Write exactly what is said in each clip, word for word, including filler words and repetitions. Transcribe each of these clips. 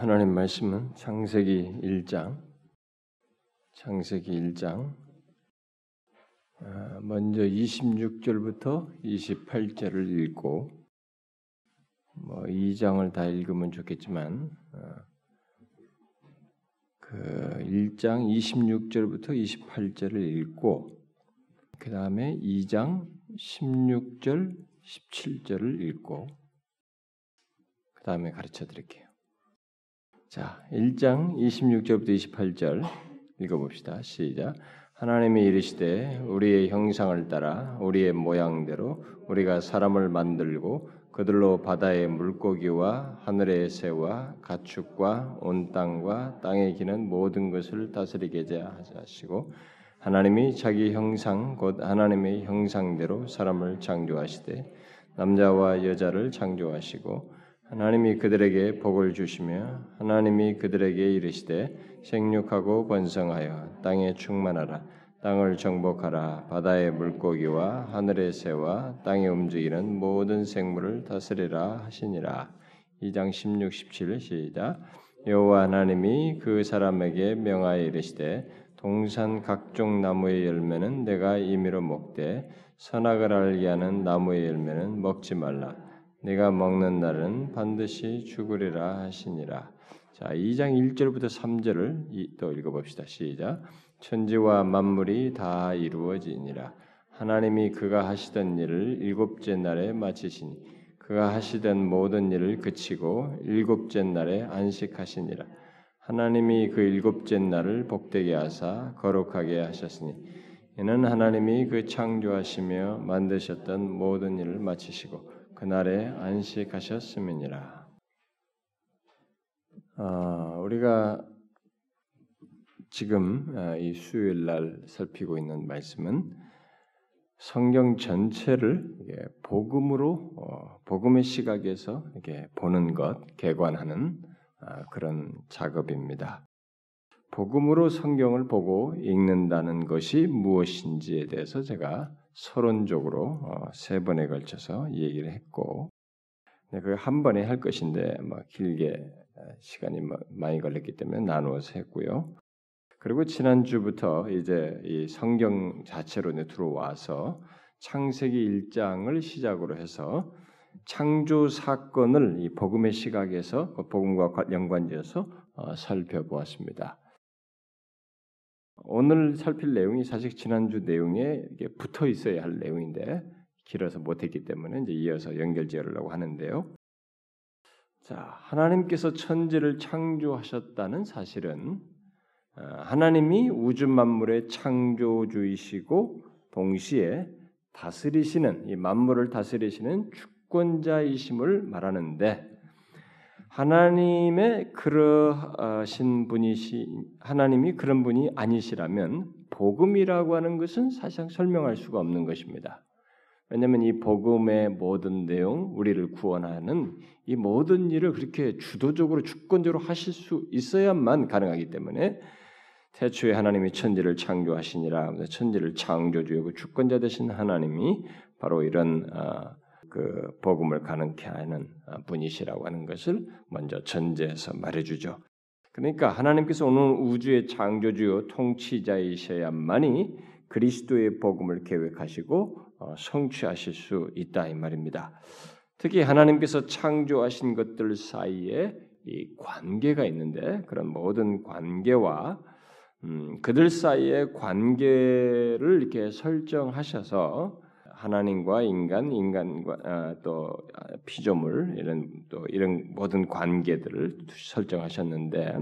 하나님 말씀은 창세기 일 장, 창세기 일 장 먼저 이십육 절부터 이십팔 절을 읽고 뭐 이 장을 다 읽으면 좋겠지만 그 일 장 이십육 절부터 이십팔 절을 읽고 그 다음에 이 장 십육 절, 십칠 절을 읽고 그 다음에 가르쳐 드릴게요. 자, 일 장 이십육 절부터 이십팔 절 읽어봅시다. 시작. 하나님이 이르시되 우리의 형상을 따라 우리의 모양대로 우리가 사람을 만들고 그들로 바다의 물고기와 하늘의 새와 가축과 온 땅과 땅에 기는 모든 것을 다스리게 하시고 하나님이 자기 형상 곧 하나님의 형상대로 사람을 창조하시되 남자와 여자를 창조하시고 하나님이 그들에게 복을 주시며 하나님이 그들에게 이르시되 생육하고 번성하여 땅에 충만하라 땅을 정복하라 바다의 물고기와 하늘의 새와 땅에 움직이는 모든 생물을 다스리라 하시니라. 이 장 십육, 십칠 시작. 여호와 하나님이 그 사람에게 명하여 이르시되 동산 각종 나무의 열매는 내가 임의로 먹되 선악을 알게 하는 나무의 열매는 먹지 말라. 내가 먹는 날은 반드시 죽으리라 하시니라. 자, 이 장 일 절부터 삼 절을 또 읽어봅시다. 시작. 천지와 만물이 다 이루어지니라. 하나님이 그가 하시던 일을 일곱째 날에 마치시니 그가 하시던 모든 일을 그치고 일곱째 날에 안식하시니라. 하나님이 그 일곱째 날을 복되게 하사 거룩하게 하셨으니 이는 하나님이 그 창조하시며 만드셨던 모든 일을 마치시고 그날에 안식하셨음이니라. 아, 우리가 지금 이 수요일 날 살피고 있는 말씀은 성경 전체를 복음으로 복음의 시각에서 이렇게 보는 것, 개관하는 그런 작업입니다. 복음으로 성경을 보고 읽는다는 것이 무엇인지에 대해서 제가 서론적으로 어, 세 번에 걸쳐서 얘기를 했고, 그 한 번에 할 것인데 막 길게 시간이 많이 걸렸기 때문에 나누어서 했고요. 그리고 지난 주부터 이제 이 성경 자체로 들어와서 창세기 일 장을 시작으로 해서 창조 사건을 이 복음의 시각에서 복음과 연관지어서 어, 살펴보았습니다. 오늘 살필 내용이 사실 지난주 내용에 붙어 있어야 할 내용인데 길어서 못했기 때문에 이제 이어서 연결 지으려고 하는데요. 자, 하나님께서 천지를 창조하셨다는 사실은 하나님이 우주 만물의 창조주이시고 동시에 다스리시는 이 만물을 다스리시는 주권자이심을 말하는데. 하나님의 그러하신 분이시 하나님이 그런 분이 아니시라면 복음이라고 하는 것은 사실상 설명할 수가 없는 것입니다. 왜냐하면 이 복음의 모든 내용, 우리를 구원하는 이 모든 일을 그렇게 주도적으로 주권적으로 하실 수 있어야만 가능하기 때문에 태초에 하나님이 천지를 창조하시니라, 천지를 창조주이고 주권자 되신 하나님이 바로 이런 아, 그 복음을 가능케 하는 분이시라고 하는 것을 먼저 전제해서 말해주죠. 그러니까 하나님께서 오늘 우주의 창조주요 통치자이셔야만이 그리스도의 복음을 계획하시고 성취하실 수 있다 이 말입니다. 특히 하나님께서 창조하신 것들 사이에 이 관계가 있는데 그런 모든 관계와 음, 그들 사이의 관계를 이렇게 설정하셔서 하나님과 인간, 인간과 아, 또 피조물 이런 또 이런 모든 관계들을 설정하셨는데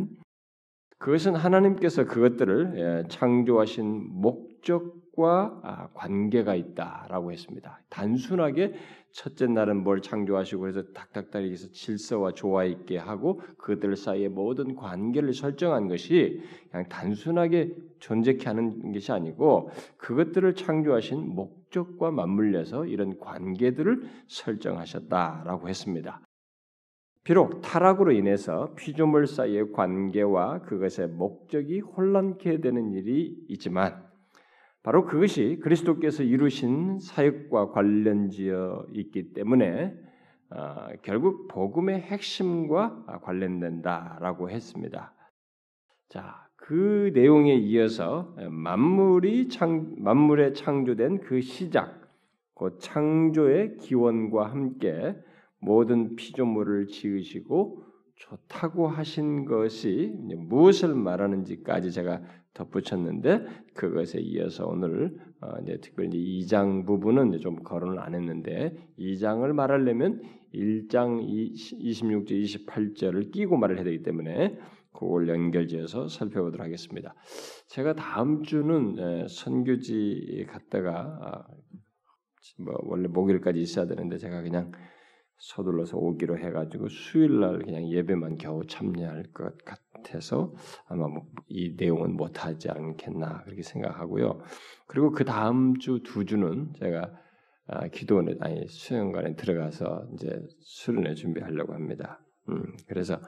그것은 하나님께서 그것들을 예, 창조하신 목적과 아, 관계가 있다라고 했습니다. 단순하게 첫째 날은 뭘 창조하시고 그래서 닥닥닥 해서 질서와 조화 있게 하고 그들 사이의 모든 관계를 설정한 것이 그냥 단순하게 존재케 하는 것이 아니고 그것들을 창조하신 목 적과 맞물려서 이런 관계들을 설정하셨다라고 했습니다. 비록 타락으로 인해서 피조물 사이의 관계와 그것의 목적이 혼란케 되는 일이 있지만 바로 그것이 그리스도께서 이루신 사역과 관련지어 있기 때문에 어, 결국 복음의 핵심과 관련된다라고 했습니다. 자, 그 내용에 이어서 만물이 창, 만물에 창조된 그 시작, 그 창조의 기원과 함께 모든 피조물을 지으시고 좋다고 하신 것이 무엇을 말하는지까지 제가 덧붙였는데, 그것에 이어서 오늘 어 이제 특별히 이 장 부분은 좀 거론을 안 했는데, 이 장을 말하려면 일 장 이십육 절 이십팔 절을 끼고 말을 해야 되기 때문에 그걸 연결지어서 살펴보도록 하겠습니다. 제가 다음 주는 선교지 갔다가 뭐 원래 목요일까지 있어야 되는데 제가 그냥 서둘러서 오기로 해가지고 수요일날 그냥 예배만 겨우 참여할 것 같아서 아마 뭐 이 내용은 못하지 않겠나 그렇게 생각하고요. 그리고 그 다음 주 두 주는 제가 아, 기도원에 아니 수영관에 들어가서 이제 수련회 준비하려고 합니다. 음, 그래서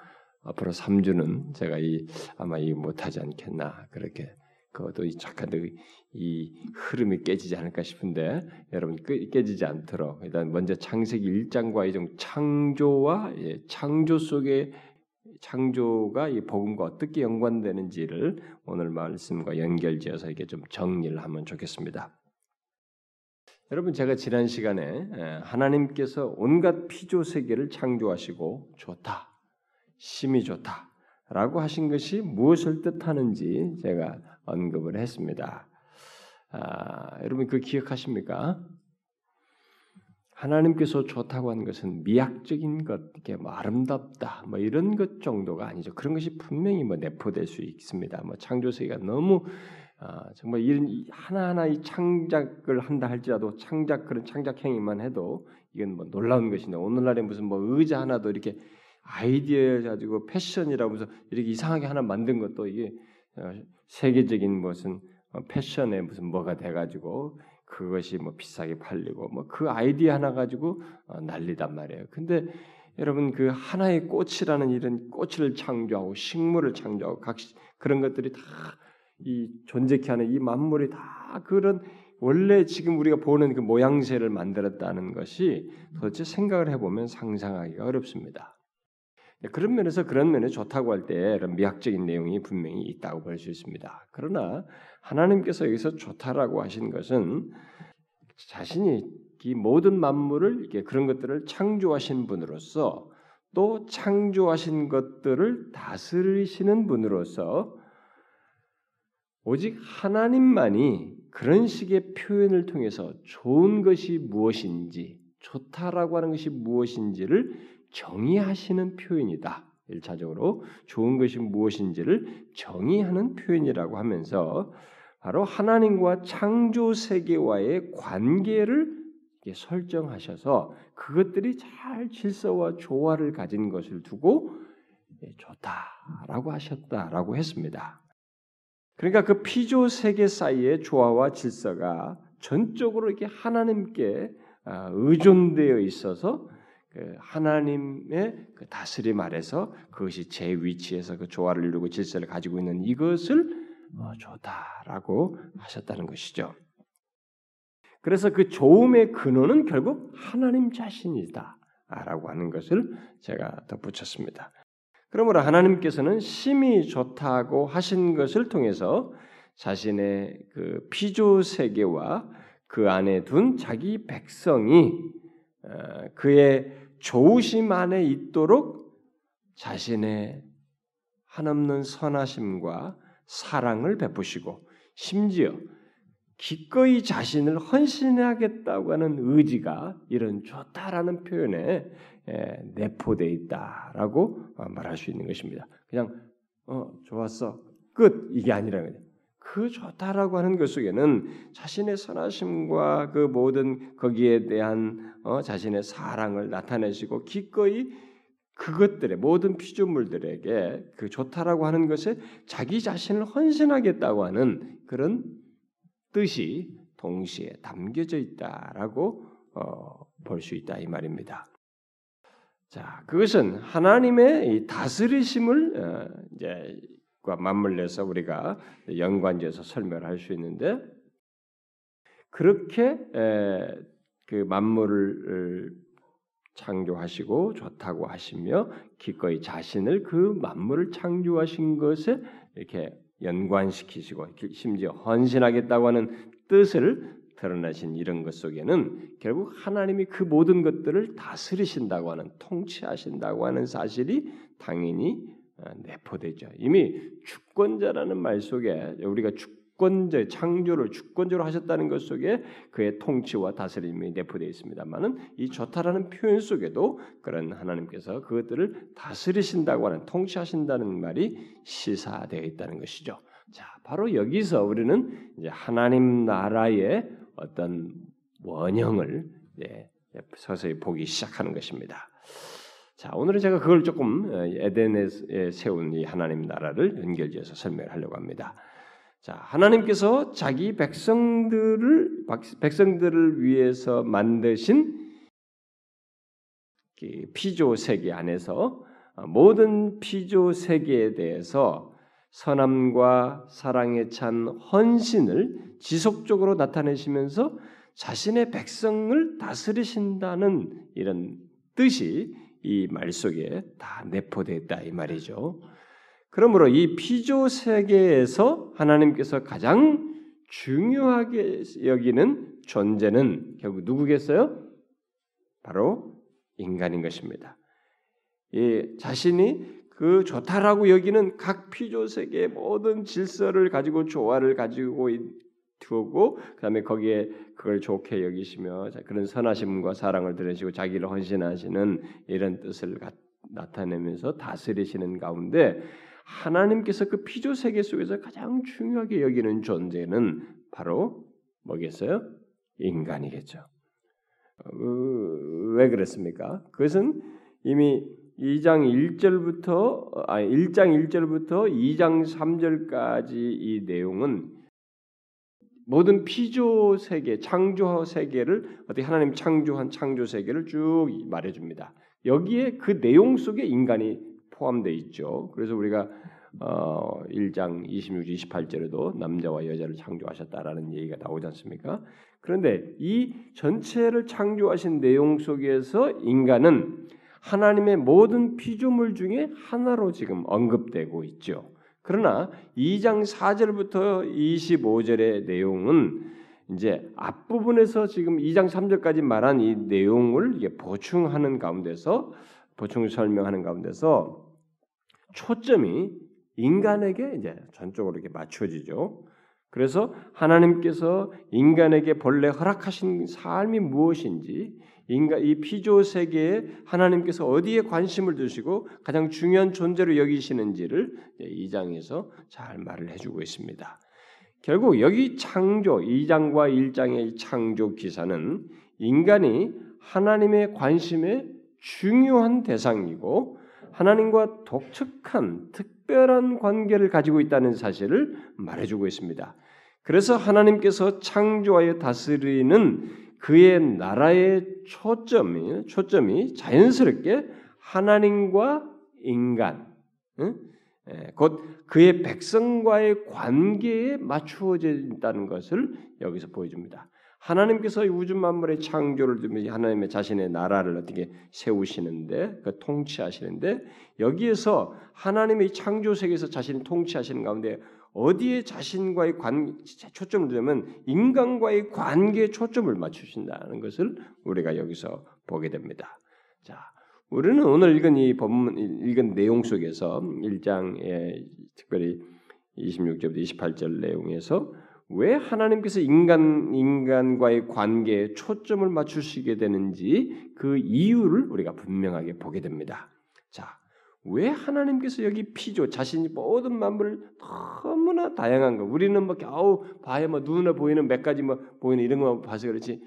앞으로 삼 주는 제가 이 아마 이 못하지 않겠나 그렇게 그것도 이 잠깐 이 흐름이 깨지지 않을까 싶은데, 여러분 깨지지 않도록 일단 먼저 창세기 일 장과 이 종 창조와 예, 창조 속에 창조가 이 복음과 어떻게 연관되는지를 오늘 말씀과 연결지어서 이렇게 좀 정리를 하면 좋겠습니다. 여러분, 제가 지난 시간에 하나님께서 온갖 피조 세계를 창조하시고 좋다, 심히 좋다라고 하신 것이 무엇을 뜻하는지 제가 언급을 했습니다. 아, 여러분 그 기억하십니까? 하나님께서 좋다고 한 것은 미학적인 것, 이렇게 뭐 아름답다, 뭐 이런 것 정도가 아니죠. 그런 것이 분명히 뭐 내포될 수 있습니다. 뭐 창조세계가 너무 아, 정말 이런 하나하나 이 창작을 한다 할지라도 창작 그런 창작 행위만 해도 이건 뭐 놀라운 것인데, 오늘날에 무슨 뭐 의자 하나도 이렇게 아이디어 가지고 패션이라면서 이렇게 이상하게 하나 만든 것도 이게 세계적인 무슨 패션에 무슨 뭐가 돼가지고 그것이 뭐 비싸게 팔리고 뭐 그 아이디어 하나 가지고 난리단 말이에요. 근데 여러분 그 하나의 꽃이라는 이런 꽃을 창조하고 식물을 창조하고 각 그런 것들이 다 이 존재케 하는 이 만물이 다 그런 원래 지금 우리가 보는 그 모양새를 만들었다는 것이 도대체 생각을 해보면 상상하기가 어렵습니다. 그런 면에서 그런 면에 좋다고 할 때 이런 미학적인 내용이 분명히 있다고 볼 수 있습니다. 그러나 하나님께서 여기서 좋다라고 하신 것은 자신이 이 모든 만물을 이렇게 그런 것들을 창조하신 분으로서, 또 창조하신 것들을 다스리시는 분으로서 오직 하나님만이 그런 식의 표현을 통해서 좋은 것이 무엇인지, 좋다라고 하는 것이 무엇인지를 정의하시는 표현이다. 일차적으로 좋은 것이 무엇인지를 정의하는 표현이라고 하면서 바로 하나님과 창조 세계와의 관계를 설정하셔서 그것들이 잘 질서와 조화를 가진 것을 두고 좋다라고 하셨다라고 했습니다. 그러니까 그 피조 세계 사이의 조화와 질서가 전적으로 이렇게 하나님께 의존되어 있어서 하나님의 그 다스림 아래서 그것이 제 위치에서 그 조화를 이루고 질서를 가지고 있는 이것을 어, 좋다라고 하셨다는 것이죠. 그래서 그 좋음의 근원은 결국 하나님 자신이다라고 하는 것을 제가 덧붙였습니다. 그러므로 하나님께서는 심히 좋다고 하신 것을 통해서 자신의 그 피조 세계와 그 안에 둔 자기 백성이 그의 좋으심 안에 있도록 자신의 한없는 선하심과 사랑을 베푸시고, 심지어 기꺼이 자신을 헌신하겠다고 하는 의지가 이런 좋다라는 표현에 내포되어 있다라고 말할 수 있는 것입니다. 그냥 어 좋았어 끝 이게 아니라 그냥 그 좋다라고 하는 것 속에는 자신의 선하심과 그 모든 거기에 대한 어, 자신의 사랑을 나타내시고 기꺼이 그것들의 모든 피조물들에게 그 좋다라고 하는 것에 자기 자신을 헌신하겠다고 하는 그런 뜻이 동시에 담겨져 있다라고 어, 볼 수 있다 이 말입니다. 자, 그것은 하나님의 이 다스리심을 어, 이제 맞물려서 우리가 연관지어서 설명을 할 수 있는데, 그렇게 그 만물을 창조하시고 좋다고 하시며 기꺼이 자신을 그 만물을 창조하신 것에 이렇게 연관시키시고 심지어 헌신하겠다고 하는 뜻을 드러내신 이런 것 속에는 결국 하나님이 그 모든 것들을 다스리신다고 하는, 통치하신다고 하는 사실이 당연히 내포되죠. 이미 주권자라는 말 속에 우리가 주권자, 창조를 주권자로 하셨다는 것 속에 그의 통치와 다스림이 내포되어 있습니다만은 이 좋다라는 표현 속에도 그런 하나님께서 그것들을 다스리신다고 하는, 통치하신다는 말이 시사되어 있다는 것이죠. 자, 바로 여기서 우리는 이제 하나님 나라의 어떤 원형을 이제 서서히 보기 시작하는 것입니다. 자, 오늘은 제가 그걸 조금 에덴에 세운 이 하나님 나라를 연결지어서 설명을 하려고 합니다. 자, 하나님께서 자기 백성들을 백성들을 위해서 만드신 피조 세계 안에서 모든 피조 세계에 대해서 선함과 사랑에 찬 헌신을 지속적으로 나타내시면서 자신의 백성을 다스리신다는 이런 뜻이 이 말 속에 다 내포되어 있다 이 말이죠. 그러므로 이 피조 세계에서 하나님께서 가장 중요하게 여기는 존재는 결국 누구겠어요? 바로 인간인 것입니다. 이 자신이 그 좋다라고 여기는 각 피조 세계의 모든 질서를 가지고 조화를 가지고 두고 그다음에 거기에 그걸 좋게 여기시며 그런 선하심과 사랑을 드러내시고 자기를 헌신하시는 이런 뜻을 가, 나타내면서 다스리시는 가운데 하나님께서 그 피조 세계 속에서 가장 중요하게 여기는 존재는 바로 뭐겠어요? 인간이겠죠. 어, 왜 그렇습니까? 그것은 이미 이 장 일 절부터 아니 일 장 일 절부터 이 장 삼 절까지 이 내용은 모든 피조 세계, 창조 세계를 어떻게 하나님 창조한 창조 세계를 쭉 말해 줍니다. 여기에 그 내용 속에 인간이 포함되어 있죠. 그래서 우리가 어 일 장 이십육, 이십팔 절에도 남자와 여자를 창조하셨다라는 얘기가 나오지 않습니까? 그런데 이 전체를 창조하신 내용 속에서 인간은 하나님의 모든 피조물 중에 하나로 지금 언급되고 있죠. 그러나 이 장 사 절부터 이십오 절의 내용은 이제 앞부분에서 지금 이 장 삼 절까지 말한 이 내용을 보충하는 가운데서 보충 설명하는 가운데서 초점이 인간에게 이제 전적으로 이렇게 맞춰지죠. 그래서 하나님께서 인간에게 본래 허락하신 삶이 무엇인지 인간 이 피조 세계에 하나님께서 어디에 관심을 두시고 가장 중요한 존재로 여기시는지를 이 장에서 잘 말을 해주고 있습니다. 결국 여기 창조 이 장과 일 장의 창조 기사는 인간이 하나님의 관심의 중요한 대상이고 하나님과 독특한 특별한 관계를 가지고 있다는 사실을 말해주고 있습니다. 그래서 하나님께서 창조하여 다스리는 그의 나라의 초점이 초점이 자연스럽게 하나님과 인간, 응? 예, 곧 그의 백성과의 관계에 맞추어져 있다는 것을 여기서 보여줍니다. 하나님께서 이 우주 만물의 창조를 두면서 하나님의 자신의 나라를 어떻게 세우시는데, 그 통치하시는데 여기에서 하나님의 창조 세계에서 자신을 통치하시는 가운데 어디에 자신과의 관, 초점을 두면 인간과의 관계에 초점을 맞추신다는 것을 우리가 여기서 보게 됩니다. 자, 우리는 오늘 읽은 이 본문, 읽은 내용 속에서 일 장에 특별히 이십육 절부터 이십팔 절 내용에서 왜 하나님께서 인간, 인간과의 관계에 초점을 맞추시게 되는지 그 이유를 우리가 분명하게 보게 됩니다. 자, 왜 하나님께서 여기 피조, 자신이 모든 만물을 너무나 다양한 거, 우리는 뭐 겨우 봐야 뭐 눈에 보이는 몇 가지 뭐 보이는 이런 거 봐서 그렇지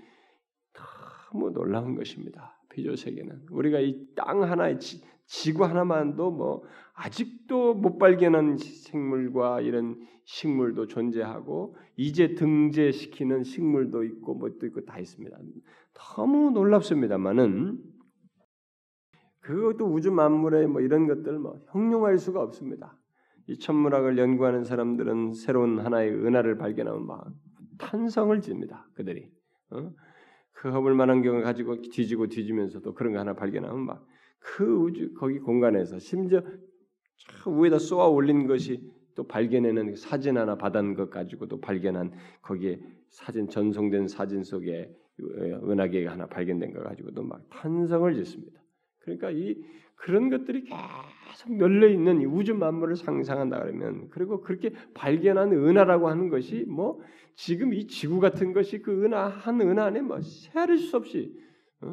너무 놀라운 것입니다. 피조 세계는 우리가 이 땅 하나의 지, 지구 하나만도 뭐 아직도 못 발견한 생물과 이런 식물도 존재하고 이제 등재시키는 식물도 있고 뭣도 있고 다 있습니다. 너무 놀랍습니다만은 그것도 우주 만물의 뭐 이런 것들 뭐 형용할 수가 없습니다. 이 천문학을 연구하는 사람들은 새로운 하나의 은하를 발견하면 막 탄성을 칩니다. 그들이 어? 허물 만한 경우를 가지고 뒤지고 뒤지면서도 그런 거 하나 발견하면 막 그 우주 거기 공간에서 심지어 저 위에다 쏘아 올린 것이 또 발견해낸 사진 하나 받은 것 가지고도 발견한 거기에 사진 전송된 사진 속에 은하계가 하나 발견된 것 가지고도 막 탄성을 짓습니다. 그러니까 이 그런 것들이 계속 널려 있는 이 우주 만물을 상상한다 그러면 그리고 그렇게 발견한 은하라고 하는 것이 뭐 지금 이 지구 같은 것이 그 은하 한 은하 안에 뭐 세아릴 수 없이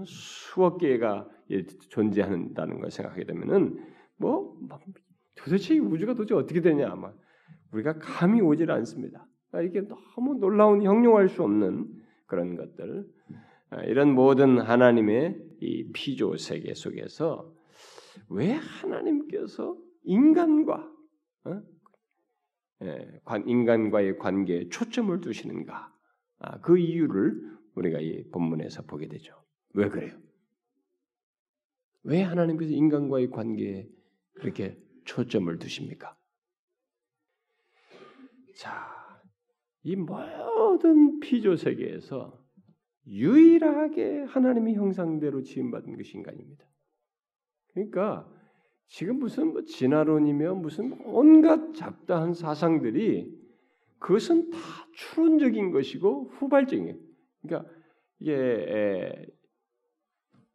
수억 개가 존재한다는 걸 생각하게 되면은 뭐 도대체 이 우주가 도대체 어떻게 되냐 아마 우리가 감이 오질 않습니다. 그러니까 이게 너무 놀라운 형용할 수 없는 그런 것들 이런 모든 하나님의 이 피조 세계 속에서 왜 하나님께서 인간과 어? 예, 관, 인간과의 관계에 초점을 두시는가? 아, 그 이유를 우리가 이 본문에서 보게 되죠. 왜 그래요? 왜 하나님께서 인간과의 관계에 그렇게 초점을 두십니까? 자, 이 모든 피조 세계에서 유일하게 하나님의 형상대로 지음받은 것이 인간입니다. 그러니까 지금 무슨 뭐 진화론이며 무슨 온갖 잡다한 사상들이 그것은 다 추론적인 것이고 후발적이에요. 그러니까 이게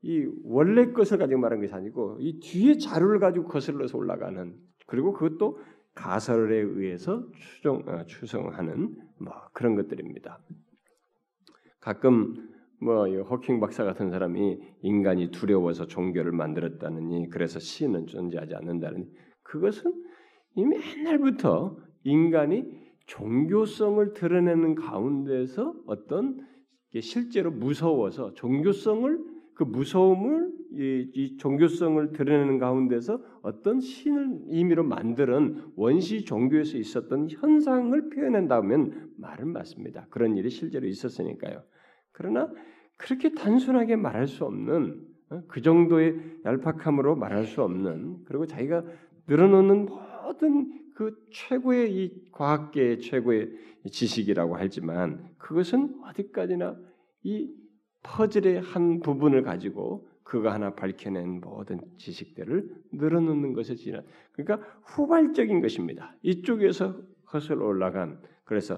이 원래 것을 가지고 말한 것이 아니고 이 뒤에 자료를 가지고 거슬러서 올라가는 그리고 그것도 가설에 의해서 추정, 추정하는 뭐 그런 것들입니다. 가끔 뭐 허킹 박사 같은 사람이 인간이 두려워서 종교를 만들었다느니 그래서 신은 존재하지 않는다느니 그것은 이미 옛날부터 인간이 종교성을 드러내는 가운데서 어떤 실제로 무서워서 종교성을 그 무서움을 이, 이 종교성을 드러내는 가운데서 어떤 신을 임의로 만드는 원시 종교에서 있었던 현상을 표현한다면 말은 맞습니다. 그런 일이 실제로 있었으니까요. 그러나 그렇게 단순하게 말할 수 없는 그 정도의 얄팍함으로 말할 수 없는 그리고 자기가 늘어놓는 모든 그 최고의 이 과학계의 최고의 지식이라고 하지만 그것은 어디까지나 이 퍼즐의 한 부분을 가지고 그거 하나 밝혀낸 모든 지식들을 늘어놓는 것에 지난 그러니까 후발적인 것입니다. 이쪽에서 거슬러 올라간 그래서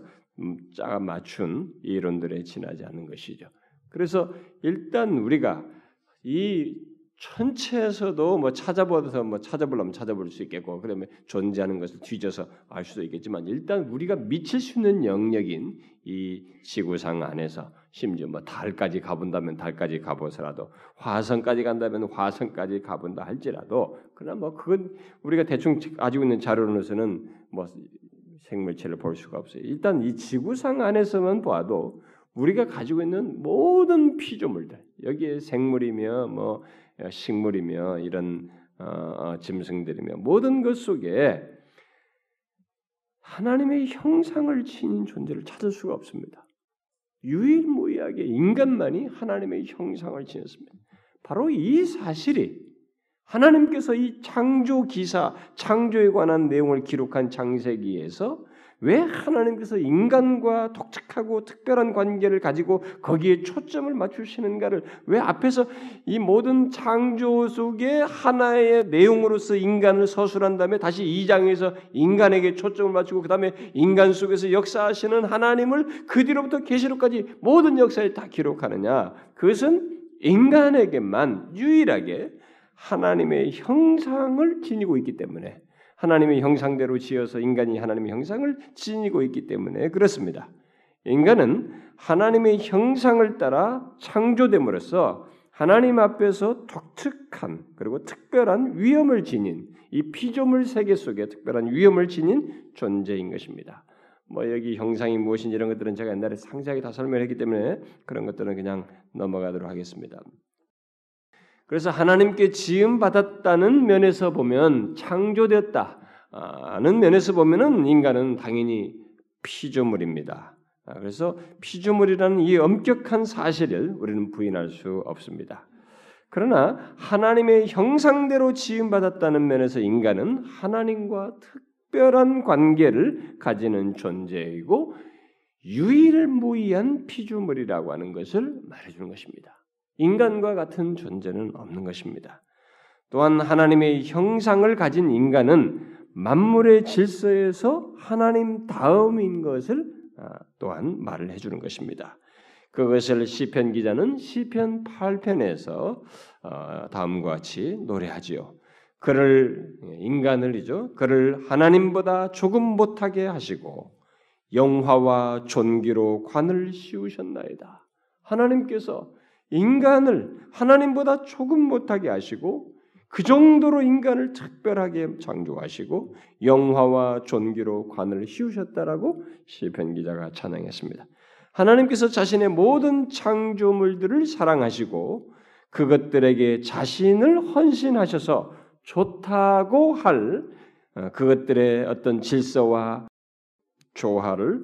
짜가 맞춘 이론들에 지나지 않는 것이죠. 그래서 일단 우리가 이 전체에서도 뭐 찾아보면서 뭐 찾아보려면 찾아볼 수 있겠고 그다음에 존재하는 것을 뒤져서 알 수도 있겠지만 일단 우리가 미칠 수 있는 영역인 이 지구상 안에서 심지어 뭐 달까지 가본다면 달까지 가보서라도 화성까지 간다면 화성까지 가본다 할지라도 그러나 뭐 그건 우리가 대충 가지고 있는 자료로서는 뭐 생물체를 볼 수가 없어요. 일단 이 지구상 안에서만 봐도 우리가 가지고 있는 모든 피조물들 여기에 생물이며 뭐 식물이며 이런 어, 짐승들이며 모든 것 속에 하나님의 형상을 지닌 존재를 찾을 수가 없습니다. 유일무이하게 인간만이 하나님의 형상을 지녔습니다. 바로 이 사실이 하나님께서 이 창조 기사, 창조에 관한 내용을 기록한 창세기에서 왜 하나님께서 인간과 독특하고 특별한 관계를 가지고 거기에 초점을 맞추시는가를 왜 앞에서 이 모든 창조 속에 하나의 내용으로서 인간을 서술한 다음에 다시 이 장에서 인간에게 초점을 맞추고 그 다음에 인간 속에서 역사하시는 하나님을 그 뒤로부터 계시록까지 모든 역사에 다 기록하느냐 그것은 인간에게만 유일하게 하나님의 형상을 지니고 있기 때문에 하나님의 형상대로 지어서 인간이 하나님의 형상을 지니고 있기 때문에 그렇습니다. 인간은 하나님의 형상을 따라 창조됨으로써 하나님 앞에서 독특한 그리고 특별한 위엄을 지닌 이 피조물 세계 속에 특별한 위엄을 지닌 존재인 것입니다. 뭐 여기 형상이 무엇인지 이런 것들은 제가 옛날에 상세하게 다 설명했기 때문에 그런 것들은 그냥 넘어가도록 하겠습니다. 그래서 하나님께 지음받았다는 면에서 보면 창조되었다는 면에서 보면은 인간은 당연히 피조물입니다. 그래서 피조물이라는 이 엄격한 사실을 우리는 부인할 수 없습니다. 그러나 하나님의 형상대로 지음받았다는 면에서 인간은 하나님과 특별한 관계를 가지는 존재이고 유일무이한 피조물이라고 하는 것을 말해주는 것입니다. 인간과 같은 존재는 없는 것입니다. 또한 하나님의 형상을 가진 인간은 만물의 질서에서 하나님 다음인 것을 또한 말을 해주는 것입니다. 그것을 시편 기자는 시편 팔 편에서 다음과 같이 노래하지요. 그를 인간을이죠. 그를 하나님보다 조금 못하게 하시고 영화와 존귀로 관을 씌우셨나이다. 하나님께서 인간을 하나님보다 조금 못하게 하시고 그 정도로 인간을 특별하게 창조하시고 영화와 존귀로 관을 씌우셨다라고 시편 기자가 찬양했습니다. 하나님께서 자신의 모든 창조물들을 사랑하시고 그것들에게 자신을 헌신하셔서 좋다고 할 그것들의 어떤 질서와 조화를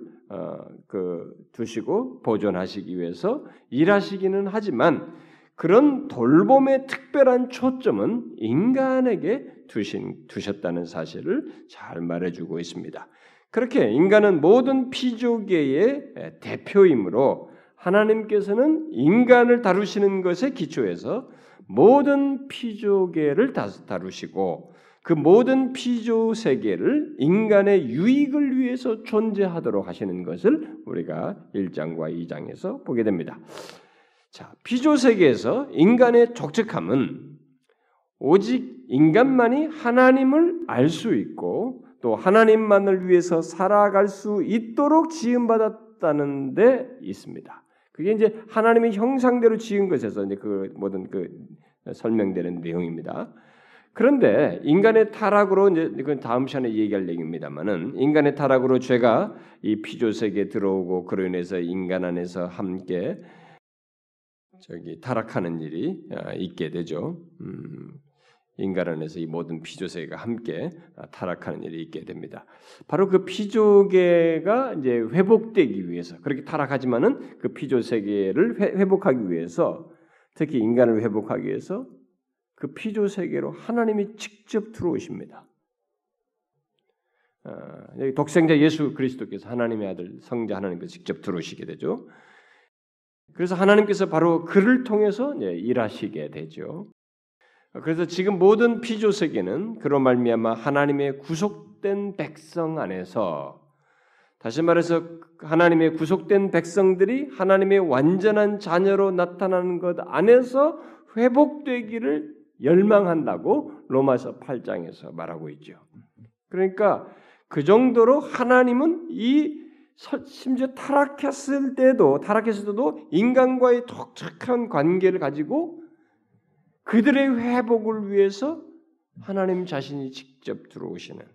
그 두시고 보존하시기 위해서 일하시기는 하지만 그런 돌봄의 특별한 초점은 인간에게 두신, 두셨다는 사실을 잘 말해주고 있습니다. 그렇게 인간은 모든 피조계의 대표이므로 하나님께서는 인간을 다루시는 것에 기초해서 모든 피조계를 다루시고 그 모든 피조세계를 인간의 유익을 위해서 존재하도록 하시는 것을 우리가 일 장과 이 장에서 보게 됩니다. 자, 피조세계에서 인간의 적적함은 오직 인간만이 하나님을 알 수 있고 또 하나님만을 위해서 살아갈 수 있도록 지음받았다는 데 있습니다. 그게 이제 하나님의 형상대로 지은 것에서 이제 그 모든 그 설명되는 내용입니다. 그런데 인간의 타락으로 이제 그 다음 시간에 얘기할 얘기입니다만은 인간의 타락으로 죄가 이 피조 세계에 들어오고 그로 인해서 인간 안에서 함께 저기 타락하는 일이 있게 되죠. 음, 인간 안에서 이 모든 피조 세계가 함께 타락하는 일이 있게 됩니다. 바로 그 피조계가 이제 회복되기 위해서 그렇게 타락하지만은 그 피조 세계를 회복하기 위해서 특히 인간을 회복하기 위해서 그 피조 세계로 하나님이 직접 들어오십니다. 독생자 예수 그리스도께서 하나님의 아들 성자 하나님께서 직접 들어오시게 되죠. 그래서 하나님께서 바로 그를 통해서 일하시게 되죠. 그래서 지금 모든 피조 세계는 그로 말미암아 하나님의 구속된 백성 안에서 다시 말해서 하나님의 구속된 백성들이 하나님의 완전한 자녀로 나타나는 것 안에서 회복되기를 열망한다고 로마서 팔 장에서 말하고 있죠. 그러니까 그 정도로 하나님은 이 심지어 타락했을 때도 타락했을 때도 인간과의 독특한 관계를 가지고 그들의 회복을 위해서 하나님 자신이 직접 들어오시는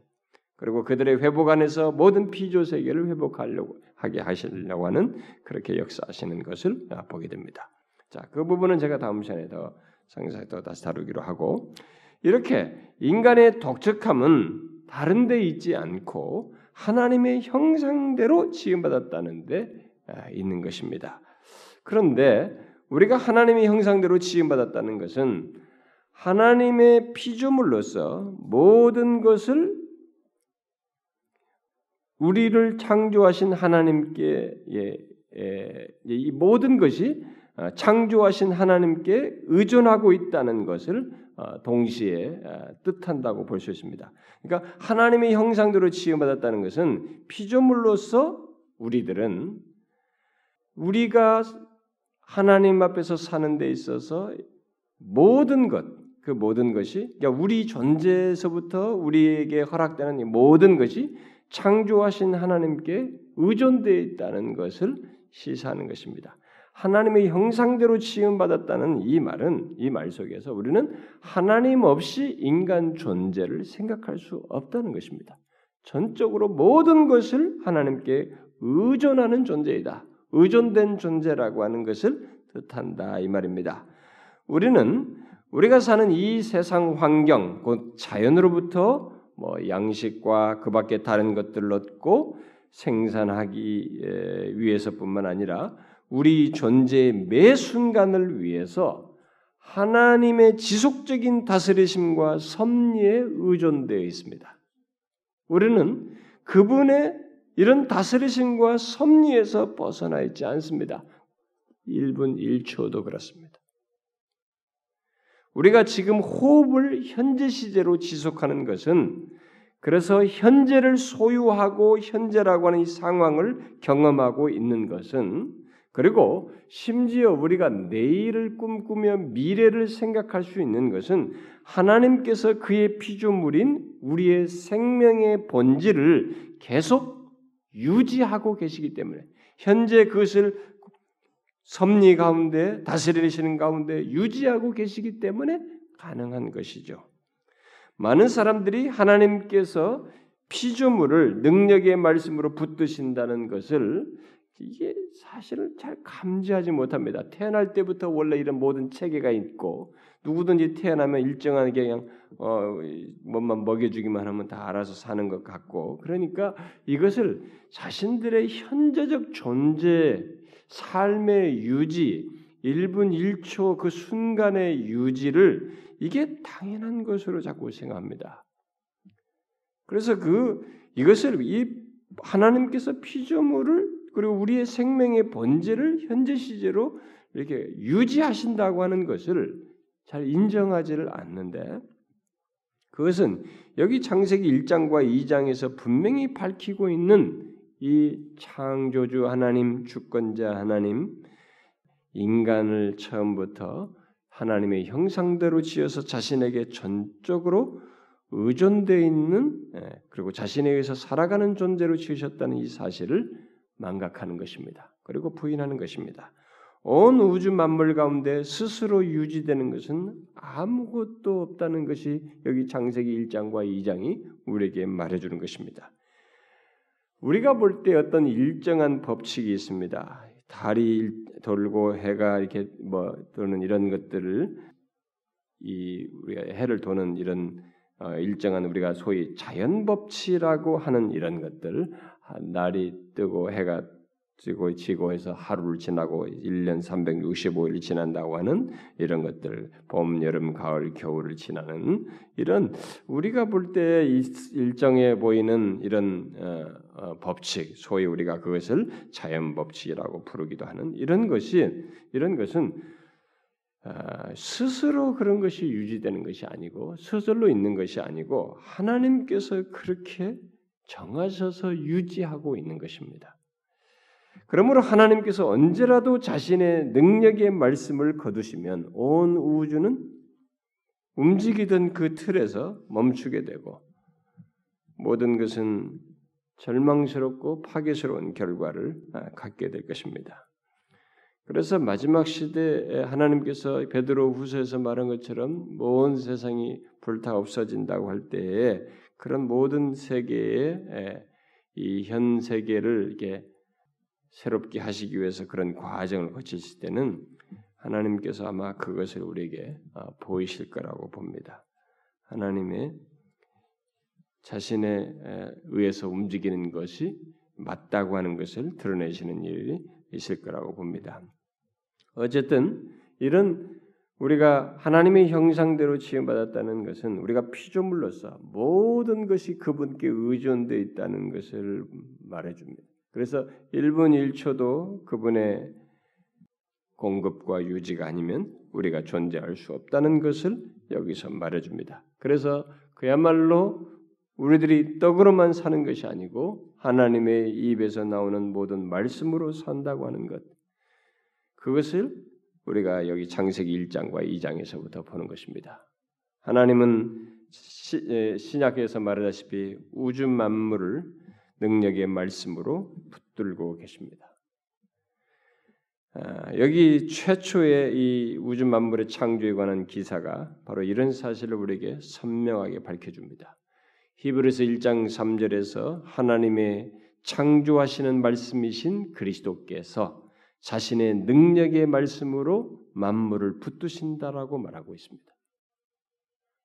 그리고 그들의 회복 안에서 모든 피조 세계를 회복하려고 하게 하시려고 하는 그렇게 역사하시는 것을 보게 됩니다. 자, 그 부분은 제가 다음 시간에 더 상세히 또 다시 다루기로 하고 이렇게 인간의 독특함은 다른 데 있지 않고 하나님의 형상대로 지음받았다는 데 있는 것입니다. 그런데 우리가 하나님의 형상대로 지음받았다는 것은 하나님의 피조물로서 모든 것을 우리를 창조하신 하나님께 예, 예, 이 모든 것이 창조하신 하나님께 의존하고 있다는 것을 동시에 뜻한다고 볼 수 있습니다. 그러니까 하나님의 형상대로 지음받았다는 것은 피조물로서 우리들은 우리가 하나님 앞에서 사는 데 있어서 모든 것, 그 모든 것이 그러니까 우리 존재에서부터 우리에게 허락되는 이 모든 것이 창조하신 하나님께 의존되어 있다는 것을 시사하는 것입니다. 하나님의 형상대로 지음받았다는 이 말은 이 말 속에서 우리는 하나님 없이 인간 존재를 생각할 수 없다는 것입니다. 전적으로 모든 것을 하나님께 의존하는 존재이다. 의존된 존재라고 하는 것을 뜻한다 이 말입니다. 우리는 우리가 사는 이 세상 환경, 곧 자연으로부터 뭐 양식과 그 밖에 다른 것들을 얻고 생산하기 위해서뿐만 아니라 우리 존재의 매 순간을 위해서 하나님의 지속적인 다스리심과 섭리에 의존되어 있습니다. 우리는 그분의 이런 다스리심과 섭리에서 벗어나 있지 않습니다. 일 분 일 초도 그렇습니다. 우리가 지금 호흡을 현재 시제로 지속하는 것은 그래서 현재를 소유하고 현재라고 하는 이 상황을 경험하고 있는 것은 그리고 심지어 우리가 내일을 꿈꾸며 미래를 생각할 수 있는 것은 하나님께서 그의 피조물인 우리의 생명의 본질을 계속 유지하고 계시기 때문에 현재 그것을 섭리 가운데 다스리시는 가운데 유지하고 계시기 때문에 가능한 것이죠. 많은 사람들이 하나님께서 피조물을 능력의 말씀으로 붙드신다는 것을 이게 사실을 잘 감지하지 못합니다. 태어날 때부터 원래 이런 모든 체계가 있고 누구든지 태어나면 일정하게 그냥 어, 몸만 먹여주기만 하면 다 알아서 사는 것 같고 그러니까 이것을 자신들의 현재적 존재, 삶의 유지, 일 분 일 초 그 순간의 유지를 이게 당연한 것으로 자꾸 생각합니다. 그래서 그 이것을 이 하나님께서 피조물을 그리고 우리의 생명의 본질을 현재 시제로 이렇게 유지하신다고 하는 것을 잘 인정하지를 않는데 그것은 여기 창세기 일 장과 이 장에서 분명히 밝히고 있는 이 창조주 하나님, 주권자 하나님, 인간을 처음부터 하나님의 형상대로 지어서 자신에게 전적으로 의존되어 있는 그리고 자신에 의해서 살아가는 존재로 지으셨다는 이 사실을 망각하는 것입니다. 그리고 부인하는 것입니다. 온 우주 만물 가운데 스스로 유지되는 것은 아무것도 없다는 것이 여기 창세기 일 장과 이 장이 우리에게 말해주는 것입니다. 우리가 볼 때 어떤 일정한 법칙이 있습니다. 달이 돌고 해가 이렇게 뭐 도는 이런 것들을 이 우리가 해를 도는 이런 일정한 우리가 소위 자연 법칙이라고 하는 이런 것들 날이 뜨고 해가 지고 지고 해서 하루를 지나고 일 년 삼백육십오 일 지난다고 하는 이런 것들 봄, 여름, 가을, 겨울을 지나는 이런 우리가 볼 때 일정해 보이는 이런 어, 어, 법칙 소위 우리가 그것을 자연 법칙이라고 부르기도 하는 이런 것이 이런 것은 어, 스스로 그런 것이 유지되는 것이 아니고 스스로 있는 것이 아니고 하나님께서 그렇게 정하셔서 유지하고 있는 것입니다. 그러므로 하나님께서 언제라도 자신의 능력의 말씀을 거두시면 온 우주는 움직이던 그 틀에서 멈추게 되고 모든 것은 절망스럽고 파괴스러운 결과를 갖게 될 것입니다. 그래서 마지막 시대에 하나님께서 베드로 후서에서 말한 것처럼 모든 세상이 불타 없어진다고 할 때에 그런 모든 세계에 이 현 세계를 이렇게 새롭게 하시기 위해서 그런 과정을 거치실 때는 하나님께서 아마 그것을 우리에게 보이실 거라고 봅니다. 하나님의 자신에 의해서 움직이는 것이 맞다고 하는 것을 드러내시는 일이 있을 거라고 봅니다. 어쨌든 이런 우리가 하나님의 형상대로 지음받았다는 것은 우리가 피조물로서 모든 것이 그분께 의존되어 있다는 것을 말해줍니다. 그래서 일 분 일 초도 그분의 공급과 유지가 아니면 우리가 존재할 수 없다는 것을 여기서 말해줍니다. 그래서 그야말로 우리들이 떡으로만 사는 것이 아니고 하나님의 입에서 나오는 모든 말씀으로 산다고 하는 것. 그것을 우리가 여기 창세기 일 장과 이 장에서부터 보는 것입니다. 하나님은 시, 에, 신약에서 말하다시피 우주 만물을 능력의 말씀으로 붙들고 계십니다. 아, 여기 최초의 이 우주 만물의 창조에 관한 기사가 바로 이런 사실을 우리에게 선명하게 밝혀줍니다. 히브리서 일 장 삼 절에서 하나님의 창조하시는 말씀이신 그리스도께서 자신의 능력의 말씀으로 만물을 붙드신다라고 말하고 있습니다.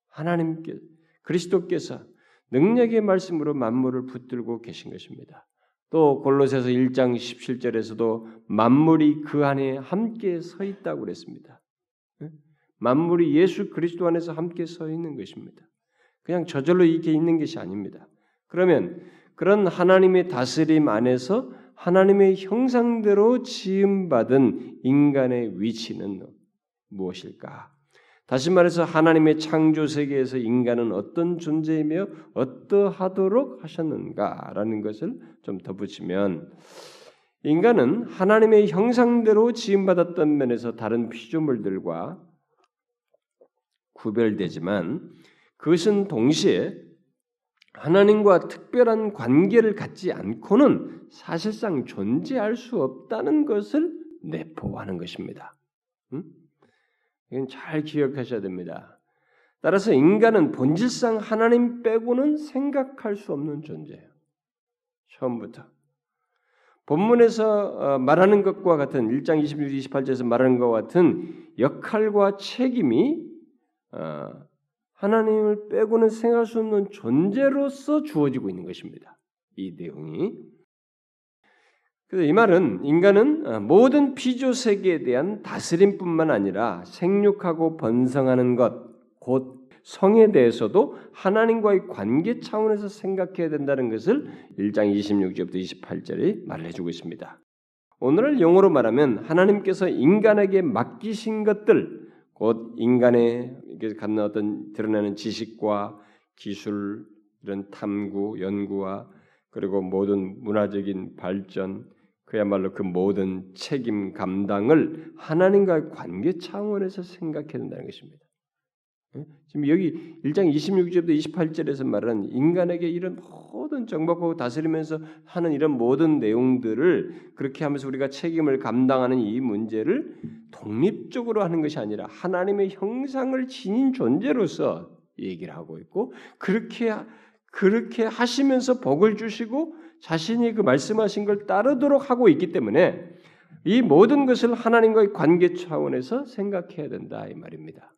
하나님께서 그리스도께서 능력의 말씀으로 만물을 붙들고 계신 것입니다. 또 골로새서 일 장 십칠 절에서도 만물이 그 안에 함께 서 있다고 그랬습니다. 만물이 예수 그리스도 안에서 함께 서 있는 것입니다. 그냥 저절로 이게 있는 것이 아닙니다. 그러면 그런 하나님의 다스림 안에서 하나님의 형상대로 지음받은 인간의 위치는 무엇일까? 다시 말해서 하나님의 창조세계에서 인간은 어떤 존재이며 어떠하도록 하셨는가라는 것을 좀 덧붙이면, 인간은 하나님의 형상대로 지음받았던 면에서 다른 피조물들과 구별되지만, 그것은 동시에 하나님과 특별한 관계를 갖지 않고는 사실상 존재할 수 없다는 것을 내포하는 것입니다. 음? 이건 잘 기억하셔야 됩니다. 따라서 인간은 본질상 하나님 빼고는 생각할 수 없는 존재예요. 처음부터. 본문에서 말하는 것과 같은 일 장 이십육, 이십팔 절에서 말하는 것과 같은 역할과 책임이 하나님을 빼고는 생각할 수 없는 존재로서 주어지고 있는 것입니다. 이 내용이. 그래서 이 말은 인간은 모든 피조세계에 대한 다스림뿐만 아니라 생육하고 번성하는 것, 곧 성에 대해서도 하나님과의 관계 차원에서 생각해야 된다는 것을 일 장 이십육 절부터 이십팔 절이 말을 해주고 있습니다. 오늘날 영어로 말하면 하나님께서 인간에게 맡기신 것들, 곧 인간의 갖는 어떤 드러내는 지식과 기술, 이런 탐구, 연구와 그리고 모든 문화적인 발전, 그야말로 그 모든 책임 감당을 하나님과의 관계 차원에서 생각해야 된다는 것입니다. 지금 여기 일 장 이십육 절부터 이십팔 절에서 말하는 인간에게 이런 모든 정복하고 다스리면서 하는 이런 모든 내용들을 그렇게 하면서 우리가 책임을 감당하는 이 문제를 독립적으로 하는 것이 아니라 하나님의 형상을 지닌 존재로서 얘기를 하고 있고, 그렇게 그렇게 하시면서 복을 주시고 자신이 그 말씀하신 걸 따르도록 하고 있기 때문에 이 모든 것을 하나님과의 관계 차원에서 생각해야 된다 이 말입니다.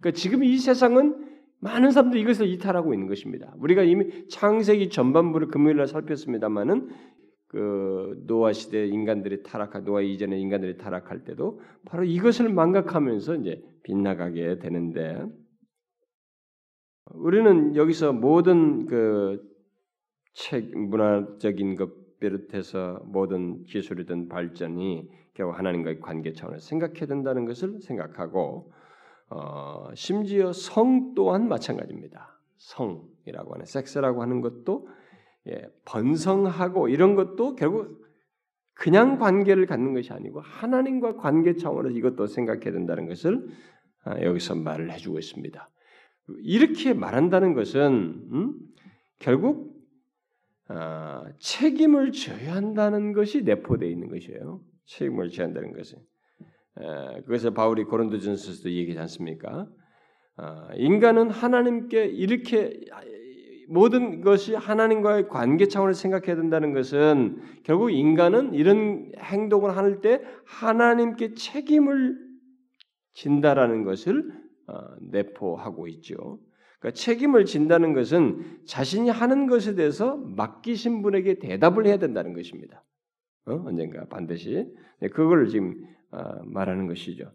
그러니까 지금 이 세상은 많은 사람들이 이것을 이탈하고 있는 것입니다. 우리가 이미 창세기 전반부를 금요일 날 살폈습니다마는 그 노아 시대 인간들이 타락한, 노아 이전의 인간들이 타락할 때도 바로 이것을 망각하면서 이제 빗나가게 되는데, 우리는 여기서 모든 그 책, 문화적인 것 비롯해서 모든 기술이든 발전이 겨우 하나님과의 관계 차원에서 생각해야 된다는 것을 생각하고, 어, 심지어 성 또한 마찬가지입니다. 성이라고 하는, 섹스라고 하는 것도, 예, 번성하고 이런 것도 결국 그냥 관계를 갖는 것이 아니고 하나님과 관계 차원에서 이것도 생각해야 된다는 것을 아, 여기서 말을 해주고 있습니다. 이렇게 말한다는 것은 음? 결국 아, 책임을 져야 한다는 것이 내포되어 있는 것이에요. 책임을 져야 한다는 것은. 에, 그것을 바울이 고린도전서에서도 얘기하지 않습니까? 어, 인간은 하나님께 이렇게 모든 것이 하나님과의 관계 차원에서 생각해야 된다는 것은 결국 인간은 이런 행동을 할 때 하나님께 책임을 진다라는 것을 어, 내포하고 있죠. 그러니까 책임을 진다는 것은 자신이 하는 것에 대해서 맡기신 분에게 대답을 해야 된다는 것입니다. 어? 언젠가 반드시. 네, 그걸 지금 아, 말하는 것이죠.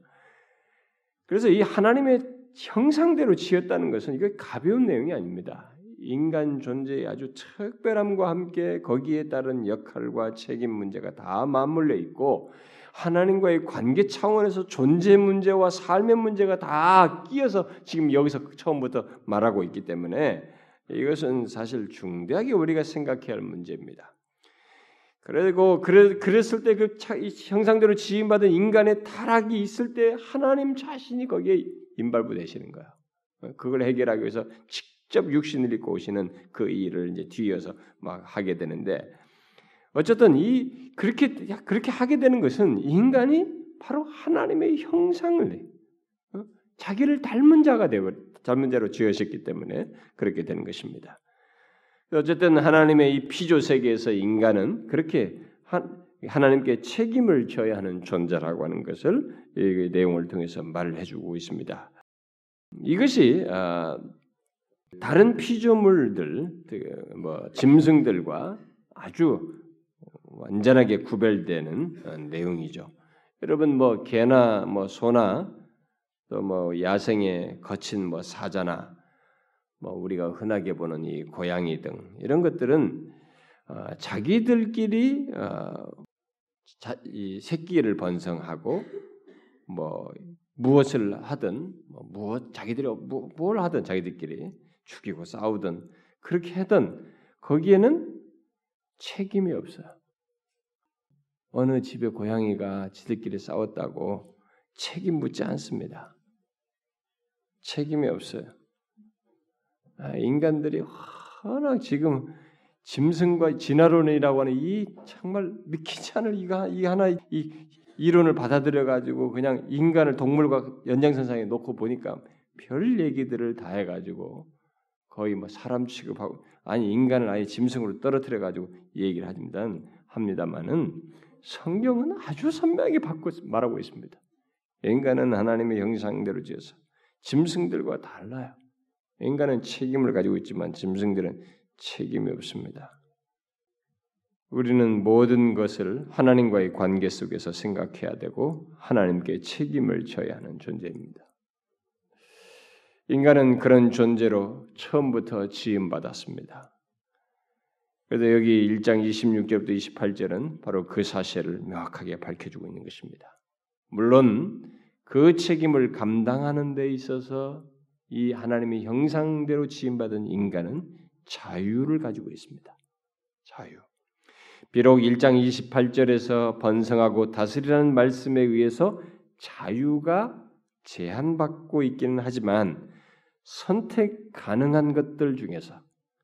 그래서 이 하나님의 형상대로 지었다는 것은 이게 가벼운 내용이 아닙니다. 인간 존재의 아주 특별함과 함께 거기에 따른 역할과 책임 문제가 다 맞물려 있고, 하나님과의 관계 차원에서 존재 문제와 삶의 문제가 다 끼어서 지금 여기서 처음부터 말하고 있기 때문에 이것은 사실 중대하게 우리가 생각해야 할 문제입니다. 그리고 그래, 그랬을 때 그 형상대로 지음받은 인간의 타락이 있을 때 하나님 자신이 거기에 임발부되시는 거야. 그걸 해결하기 위해서 직접 육신을 입고 오시는 그 일을 이제 뒤이어서 막 하게 되는데, 어쨌든 이 그렇게 그렇게 하게 되는 것은 인간이 바로 하나님의 형상을 어? 자기를 닮은 자가 되고 닮은 자로 지으셨기 때문에 그렇게 되는 것입니다. 어쨌든 하나님의 이 피조세계에서 인간은 그렇게 하, 하나님께 책임을 져야 하는 존재라고 하는 것을 이 내용을 통해서 말을 해주고 있습니다. 이것이 아, 다른 피조물들, 뭐 짐승들과 아주 완전하게 구별되는 내용이죠. 여러분 뭐 개나 뭐 소나 또 뭐 야생의 거친 뭐 사자나 뭐 우리가 흔하게 보는 이 고양이 등 이런 것들은 어, 자기들끼리 어, 자, 이 새끼를 번성하고 뭐 무엇을 하든 뭐 무엇 자기들이 뭐, 뭘 하든 자기들끼리 죽이고 싸우든 그렇게 하든 거기에는 책임이 없어요. 어느 집에 고양이가 지들끼리 싸웠다고 책임 묻지 않습니다. 책임이 없어요. 아, 인간들이 워낙 지금 짐승과 진화론이라고 하는 이 정말 믿기지 않을 이가 이 하나 이 이론을 받아들여 가지고 그냥 인간을 동물과 연장선상에 놓고 보니까 별 얘기들을 다 해가지고 거의 뭐 사람 취급하고 아니 인간을 아예 짐승으로 떨어뜨려 가지고 얘기를 하지만 합니다만은 성경은 아주 선명하게 말하고 있습니다. 인간은 하나님의 형상대로 지어서 짐승들과 달라요. 인간은 책임을 가지고 있지만 짐승들은 책임이 없습니다. 우리는 모든 것을 하나님과의 관계 속에서 생각해야 되고 하나님께 책임을 져야 하는 존재입니다. 인간은 그런 존재로 처음부터 지음받았습니다. 그래서 여기 일 장 이십육 절부터 이십팔 절은 바로 그 사실을 명확하게 밝혀주고 있는 것입니다. 물론 그 책임을 감당하는 데 있어서 이 하나님의 형상대로 지음받은 인간은 자유를 가지고 있습니다. 자유. 비록 일 장 이십팔 절에서 번성하고 다스리라는 말씀에 의해서 자유가 제한받고 있기는 하지만 선택 가능한 것들 중에서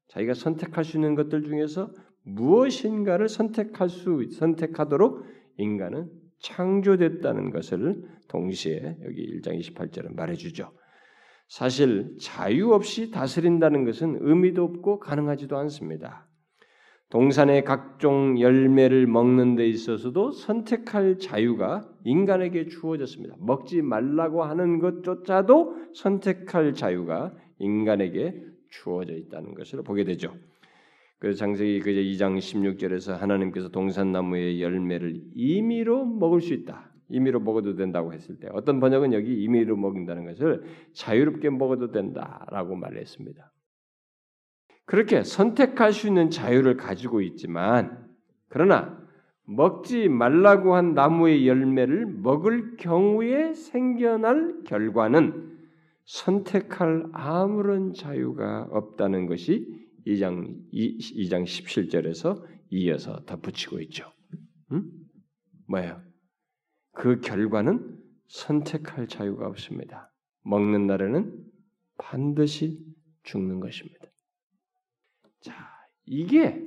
자기가 선택할 수 있는 것들 중에서 무엇인가를 선택할 수 선택하도록 인간은 창조됐다는 것을 동시에 여기 일 장 이십팔 절은 말해주죠. 사실 자유 없이 다스린다는 것은 의미도 없고 가능하지도 않습니다. 동산의 각종 열매를 먹는 데 있어서도 선택할 자유가 인간에게 주어졌습니다. 먹지 말라고 하는 것조차도 선택할 자유가 인간에게 주어져 있다는 것을 보게 되죠. 그래서 창세기 그제 이 장 십육 절에서 하나님께서 동산나무의 열매를 임의로 먹을 수 있다. 임의로 먹어도 된다고 했을 때 어떤 번역은 여기 임의로 먹는다는 것을 자유롭게 먹어도 된다라고 말했습니다. 그렇게 선택할 수 있는 자유를 가지고 있지만 그러나 먹지 말라고 한 나무의 열매를 먹을 경우에 생겨날 결과는 선택할 아무런 자유가 없다는 것이 이 장, 이 장 십칠 절에서 이어서 덧붙이고 있죠. 음? 뭐예요? 그 결과는 선택할 자유가 없습니다. 먹는 날에는 반드시 죽는 것입니다. 자, 이게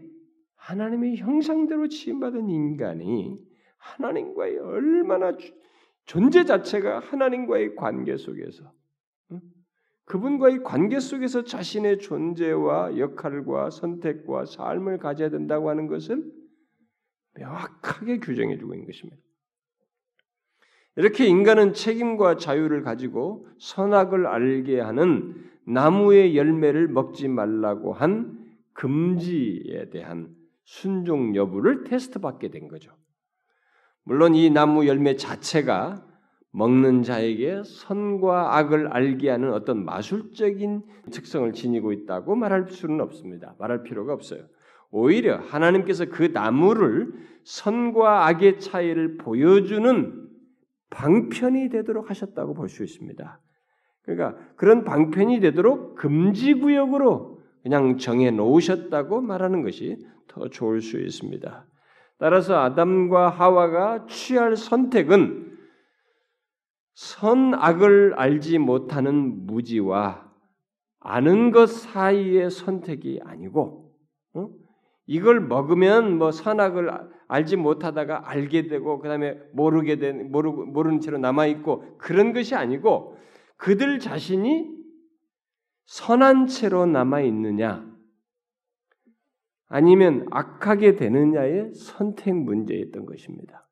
하나님의 형상대로 지음받은 인간이 하나님과의 얼마나 주, 존재 자체가 하나님과의 관계 속에서 응? 그분과의 관계 속에서 자신의 존재와 역할과 선택과 삶을 가져야 된다고 하는 것을 명확하게 규정해주고 있는 것입니다. 이렇게 인간은 책임과 자유를 가지고 선악을 알게 하는 나무의 열매를 먹지 말라고 한 금지에 대한 순종 여부를 테스트받게 된 거죠. 물론 이 나무 열매 자체가 먹는 자에게 선과 악을 알게 하는 어떤 마술적인 특성을 지니고 있다고 말할 수는 없습니다. 말할 필요가 없어요. 오히려 하나님께서 그 나무를 선과 악의 차이를 보여주는 방편이 되도록 하셨다고 볼 수 있습니다. 그러니까 그런 방편이 되도록 금지구역으로 그냥 정해놓으셨다고 말하는 것이 더 좋을 수 있습니다. 따라서 아담과 하와가 취할 선택은 선악을 알지 못하는 무지와 아는 것 사이의 선택이 아니고 어? 이걸 먹으면 뭐 선악을 알지 못하다가 알게 되고 그다음에 모르게 된 모르고 모르는 채로 남아 있고 그런 것이 아니고 그들 자신이 선한 채로 남아 있느냐 아니면 악하게 되느냐의 선택 문제였던 것입니다.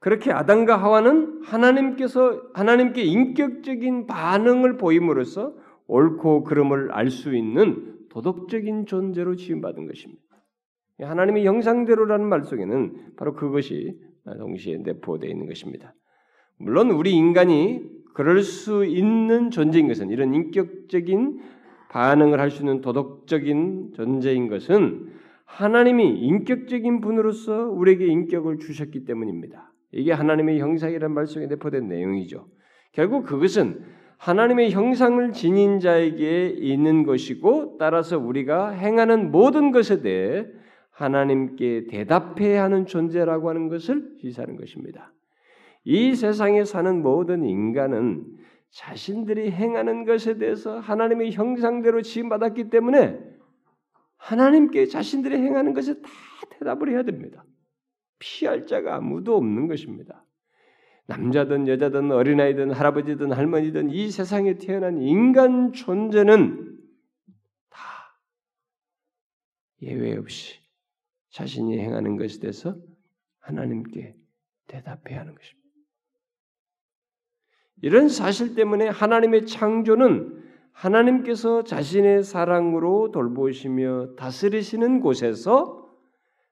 그렇게 아담과 하와는 하나님께서 하나님께 인격적인 반응을 보임으로써 옳고 그름을 알 수 있는 도덕적인 존재로 지음받은 것입니다. 하나님의 형상대로라는 말 속에는 바로 그것이 동시에 내포되어 있는 것입니다. 물론 우리 인간이 그럴 수 있는 존재인 것은 이런 인격적인 반응을 할 수 있는 도덕적인 존재인 것은 하나님이 인격적인 분으로서 우리에게 인격을 주셨기 때문입니다. 이게 하나님의 형상이라는 말씀에 내포된 내용이죠. 결국 그것은 하나님의 형상을 지닌 자에게 있는 것이고 따라서 우리가 행하는 모든 것에 대해 하나님께 대답해야 하는 존재라고 하는 것을 시사하는 것입니다. 이 세상에 사는 모든 인간은 자신들이 행하는 것에 대해서 하나님의 형상대로 지음받았기 때문에 하나님께 자신들이 행하는 것에 다 대답을 해야 됩니다. 피할 자가 아무도 없는 것입니다. 남자든 여자든 어린아이든 할아버지든 할머니든 이 세상에 태어난 인간 존재는 다 예외 없이 자신이 행하는 것에 대해서 하나님께 대답해야 하는 것입니다. 이런 사실 때문에 하나님의 창조는 하나님께서 자신의 사랑으로 돌보시며 다스리시는 곳에서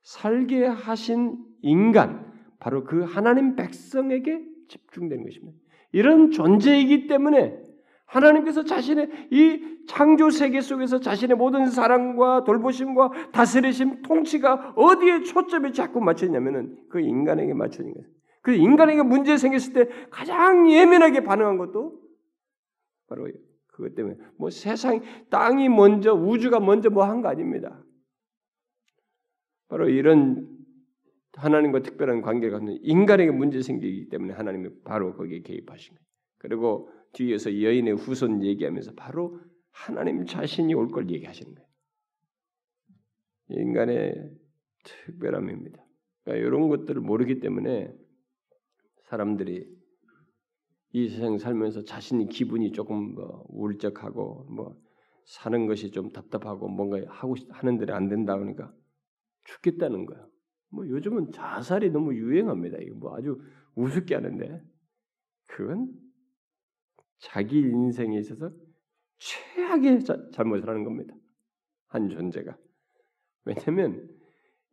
살게 하신 인간, 바로 그 하나님 백성에게 집중된 것입니다. 이런 존재이기 때문에 하나님께서 자신의 이 창조 세계 속에서 자신의 모든 사랑과 돌보심과 다스리심, 통치가 어디에 초점이 자꾸 맞춰있냐면은 그 인간에게 맞춰진 거예요. 그래서 인간에게 문제 생겼을 때 가장 예민하게 반응한 것도 바로 그것 때문에 뭐 세상, 땅이 먼저, 우주가 먼저 뭐 한 거 아닙니다. 바로 이런 하나님과 특별한 관계가 있는 인간에게 문제 생기기 때문에 하나님이 바로 거기에 개입하신 거예요. 그리고 뒤에서 여인의 후손 얘기하면서 바로 하나님 자신이 올 걸 얘기하시는 거예요. 인간의 특별함입니다. 그러니까 이런 것들을 모르기 때문에 사람들이 이 세상 살면서 자신이 기분이 조금 뭐 울적하고 뭐 사는 것이 좀 답답하고 뭔가 하고 하는 대로 안 된다 그러니까 죽겠다는 거야. 뭐 요즘은 자살이 너무 유행합니다. 이거 뭐 아주 우습게 하는데 그건 자기 인생에 있어서 최악의 자, 잘못을 하는 겁니다. 한 존재가. 왜냐하면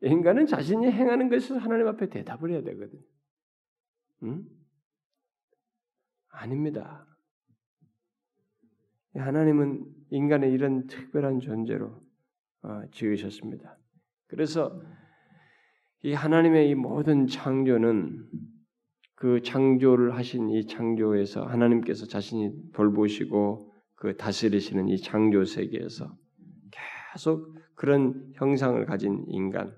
인간은 자신이 행하는 것을 하나님 앞에 대답을 해야 되거든요. 음? 아닙니다. 하나님은 인간의 이런 특별한 존재로 어, 지으셨습니다. 그래서 이 하나님의 이 모든 창조는 그 창조를 하신 이 창조에서 하나님께서 자신이 돌보시고 그 다스리시는 이 창조 세계에서 계속 그런 형상을 가진 인간,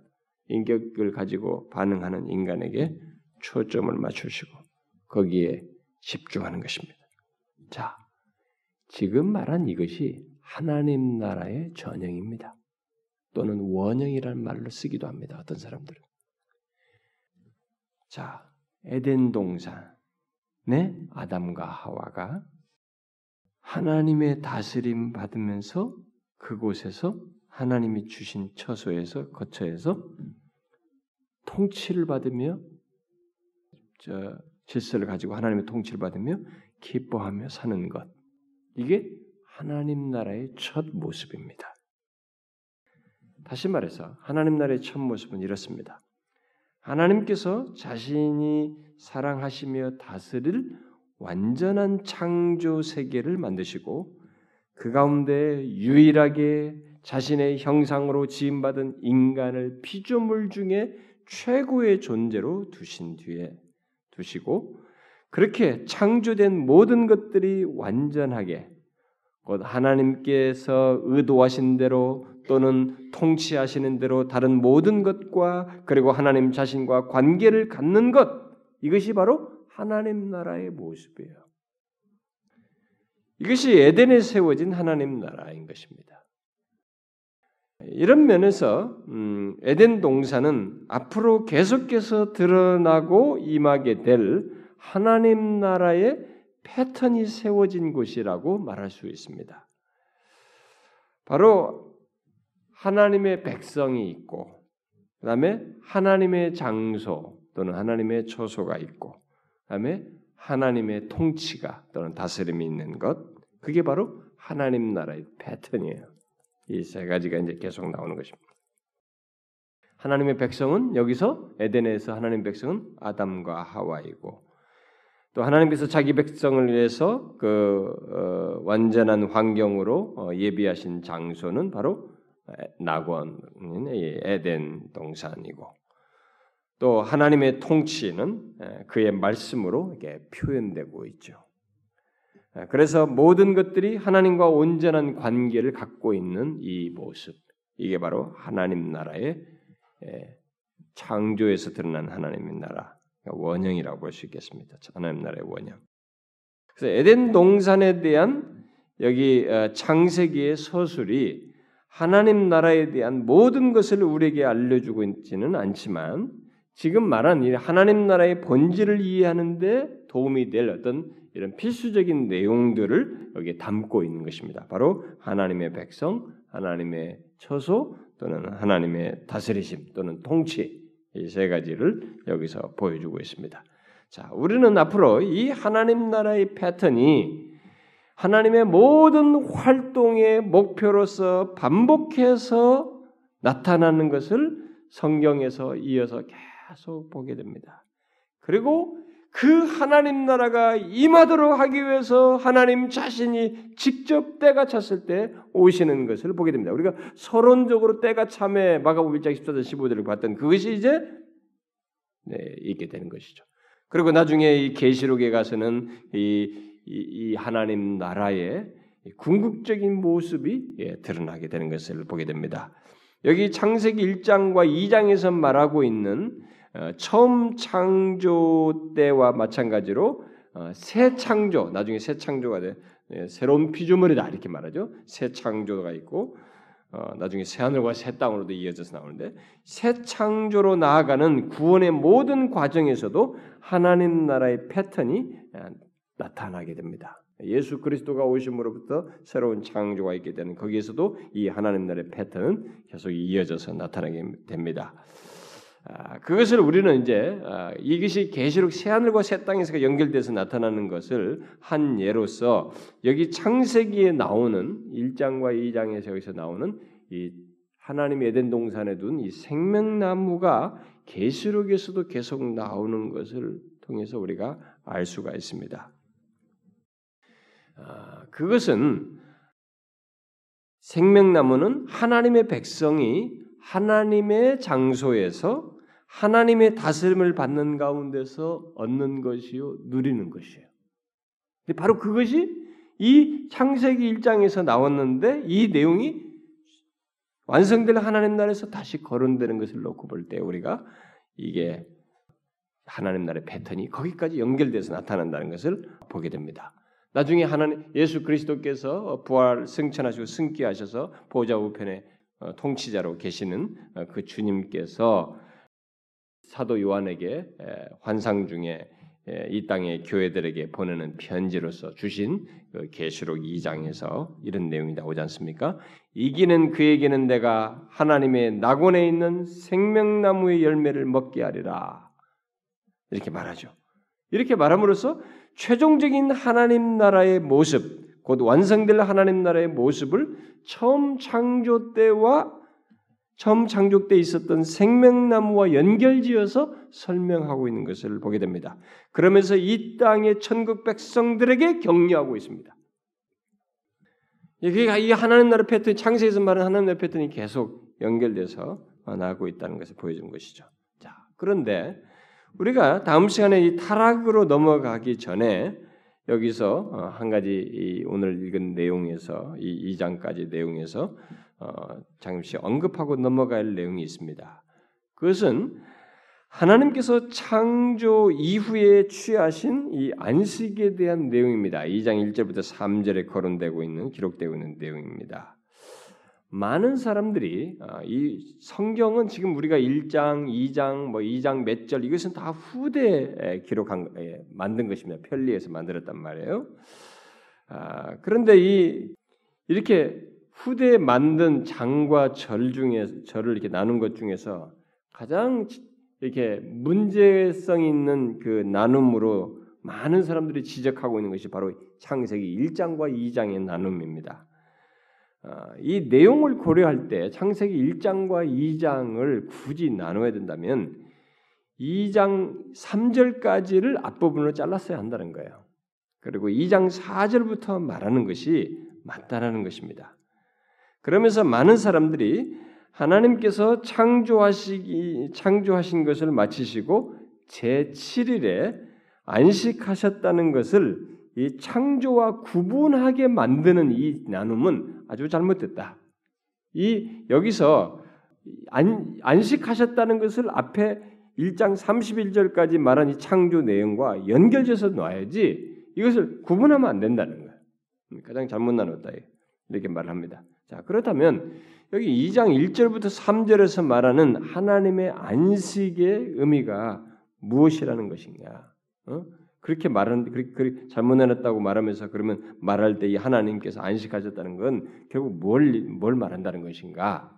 인격을 가지고 반응하는 인간에게 초점을 맞추시고 거기에 집중하는 것입니다. 자, 지금 말한 이것이 하나님 나라의 전형입니다. 또는 원형이라는 말로 쓰기도 합니다. 어떤 사람들은. 자, 에덴 동산의 아담과 하와가 하나님의 다스림 받으면서 그곳에서 하나님이 주신 처소에서 거처에서 통치를 받으며 저 질서를 가지고 하나님의 통치를 받으며 기뻐하며 사는 것. 이게 하나님 나라의 첫 모습입니다. 다시 말해서 하나님 나라의 첫 모습은 이렇습니다. 하나님께서 자신이 사랑하시며 다스릴 완전한 창조 세계를 만드시고 그 가운데 유일하게 자신의 형상으로 지음받은 인간을 피조물 중에 최고의 존재로 두신 뒤에 두시고 그렇게 창조된 모든 것들이 완전하게 곧 하나님께서 의도하신 대로 또는 통치하시는 대로 다른 모든 것과 그리고 하나님 자신과 관계를 갖는 것 이것이 바로 하나님 나라의 모습이에요. 이것이 에덴에 세워진 하나님 나라인 것입니다. 이런 면에서 음, 에덴 동산은 앞으로 계속해서 드러나고 임하게 될 하나님 나라의 패턴이 세워진 곳이라고 말할 수 있습니다. 바로 하나님의 백성이 있고 그 다음에 하나님의 장소 또는 하나님의 처소가 있고 그 다음에 하나님의 통치가 또는 다스림이 있는 것 그게 바로 하나님 나라의 패턴이에요. 이 세 가지가 이제 계속 나오는 것입니다. 하나님의 백성은 여기서 에덴에서 하나님의 백성은 아담과 하와이고 또 하나님께서 자기 백성을 위해서 그 어, 완전한 환경으로 어, 예비하신 장소는 바로 낙원인 에덴 동산이고, 또 하나님의 통치는 그의 말씀으로 이렇게 표현되고 있죠. 그래서 모든 것들이 하나님과 온전한 관계를 갖고 있는 이 모습, 이게 바로 하나님 나라의 창조에서 드러난 하나님의 나라 원형이라고 볼 수 있겠습니다. 하나님 나라의 원형. 그래서 에덴 동산에 대한 여기 창세기의 서술이 하나님 나라에 대한 모든 것을 우리에게 알려주고 있지는 않지만, 지금 말한 이 하나님 나라의 본질을 이해하는 데 도움이 될 어떤 이런 필수적인 내용들을 여기에 담고 있는 것입니다. 바로 하나님의 백성, 하나님의 처소, 또는 하나님의 다스리심 또는 통치, 이 세 가지를 여기서 보여주고 있습니다. 자, 우리는 앞으로 이 하나님 나라의 패턴이 하나님의 모든 활동의 목표로서 반복해서 나타나는 것을 성경에서 이어서 계속 보게 됩니다. 그리고 그 하나님 나라가 임하도록 하기 위해서 하나님 자신이 직접 때가 찼을 때 오시는 것을 보게 됩니다. 우리가 서론적으로 때가 참에 마가복음 일 장 십사 절 십오 절을 봤던 그것이 이제 네, 있게 되는 것이죠. 그리고 나중에 이 계시록에 가서는 이, 이, 이 하나님 나라의 궁극적인 모습이 예, 드러나게 되는 것을 보게 됩니다. 여기 창세기 일 장과 이 장에서 말하고 있는 처음 창조 때와 마찬가지로 새 창조, 나중에 새 창조가 돼 새로운 피조물이다 이렇게 말하죠. 새 창조가 있고 나중에 새 하늘과 새 땅으로도 이어져서 나오는데, 새 창조로 나아가는 구원의 모든 과정에서도 하나님 나라의 패턴이 나타나게 됩니다. 예수 그리스도가 오심으로부터 새로운 창조가 있게 되는 거기에서도 이 하나님 나라의 패턴은 계속 이어져서 나타나게 됩니다. 그것을 우리는 이제 이것이 계시록 새하늘과 새 땅에서 연결돼서 나타나는 것을 한 예로서, 여기 창세기에 나오는 일 장과 이 장에서 여기서 나오는 이 하나님의 에덴 동산에 둔 이 생명나무가 계시록에서도 계속 나오는 것을 통해서 우리가 알 수가 있습니다. 그것은 생명나무는 하나님의 백성이 하나님의 장소에서 하나님의 다스림을 받는 가운데서 얻는 것이요, 누리는 것이에요. 바로 그것이 이 창세기 일 장에서 나왔는데, 이 내용이 완성될 하나님 나라에서 다시 거론되는 것을 놓고 볼 때 우리가 이게 하나님 나라의 패턴이 거기까지 연결돼서 나타난다는 것을 보게 됩니다. 나중에 하나님 예수 그리스도께서 부활 승천하시고 승귀하셔서 보좌 우편에 어, 통치자로 계시는 어, 그 주님께서 사도 요한에게 에, 환상 중에 에, 이 땅의 교회들에게 보내는 편지로서 주신 그 계시록 이 장에서 이런 내용이 나오지 않습니까? 이기는 그에게는 내가 하나님의 낙원에 있는 생명나무의 열매를 먹게 하리라, 이렇게 말하죠. 이렇게 말함으로써 최종적인 하나님 나라의 모습, 곧 완성될 하나님 나라의 모습을 처음 창조 때와 처음 창조 때 있었던 생명나무와 연결지어서 설명하고 있는 것을 보게 됩니다. 그러면서 이 땅의 천국 백성들에게 격려하고 있습니다. 이 하나님 나라 패턴, 창세에서 말하는 하나님 나라 패턴이 계속 연결돼서 나오고 있다는 것을 보여준 것이죠. 자, 그런데 우리가 다음 시간에 이 타락으로 넘어가기 전에 여기서 한 가지 오늘 읽은 내용에서 이 2장까지 내용에서 잠시 언급하고 넘어갈 내용이 있습니다. 그것은 하나님께서 창조 이후에 취하신 이 안식에 대한 내용입니다. 이 장 일 절부터 삼 절에 거론되고 있는, 기록되고 있는 내용입니다. 많은 사람들이 이 성경은 지금 우리가 일 장, 이 장, 뭐 이 장 몇 절 이것은 다 후대에 기록한 만든 것입니다. 편리해서 만들었단 말이에요. 아, 그런데 이 이렇게 후대에 만든 장과 절 중에 절을 이렇게 나눈 것 중에서 가장 이렇게 문제성 있는 그 나눔으로 많은 사람들이 지적하고 있는 것이 바로 창세기 일 장과 이 장의 나눔입니다. 이 내용을 고려할 때 창세기 일 장과 이 장을 굳이 나눠야 된다면 이 장 삼 절까지를 앞부분으로 잘랐어야 한다는 거예요. 그리고 이 장 사 절부터 말하는 것이 맞다라는 것입니다. 그러면서 많은 사람들이 하나님께서 창조하시기, 창조하신 것을 마치시고 제칠 일에 안식하셨다는 것을 이 창조와 구분하게 만드는 이 나눔은 아주 잘못됐다. 이 여기서 안, 안식하셨다는 것을 앞에 일 장 삼십일 절까지 말한 이 창조 내용과 연결돼서 놔야지 이것을 구분하면 안 된다는 거예요. 가장 잘못 나눴다 이렇게 말합니다. 자, 그렇다면 여기 이 장 일 절부터 삼 절에서 말하는 하나님의 안식의 의미가 무엇이라는 것인가? 어? 그렇게 말하는 그렇게, 그렇게 잘못 나눴다고 말하면서 그러면 말할 때 이 하나님께서 안식하셨다는 건 결국 뭘, 뭘 말한다는 것인가?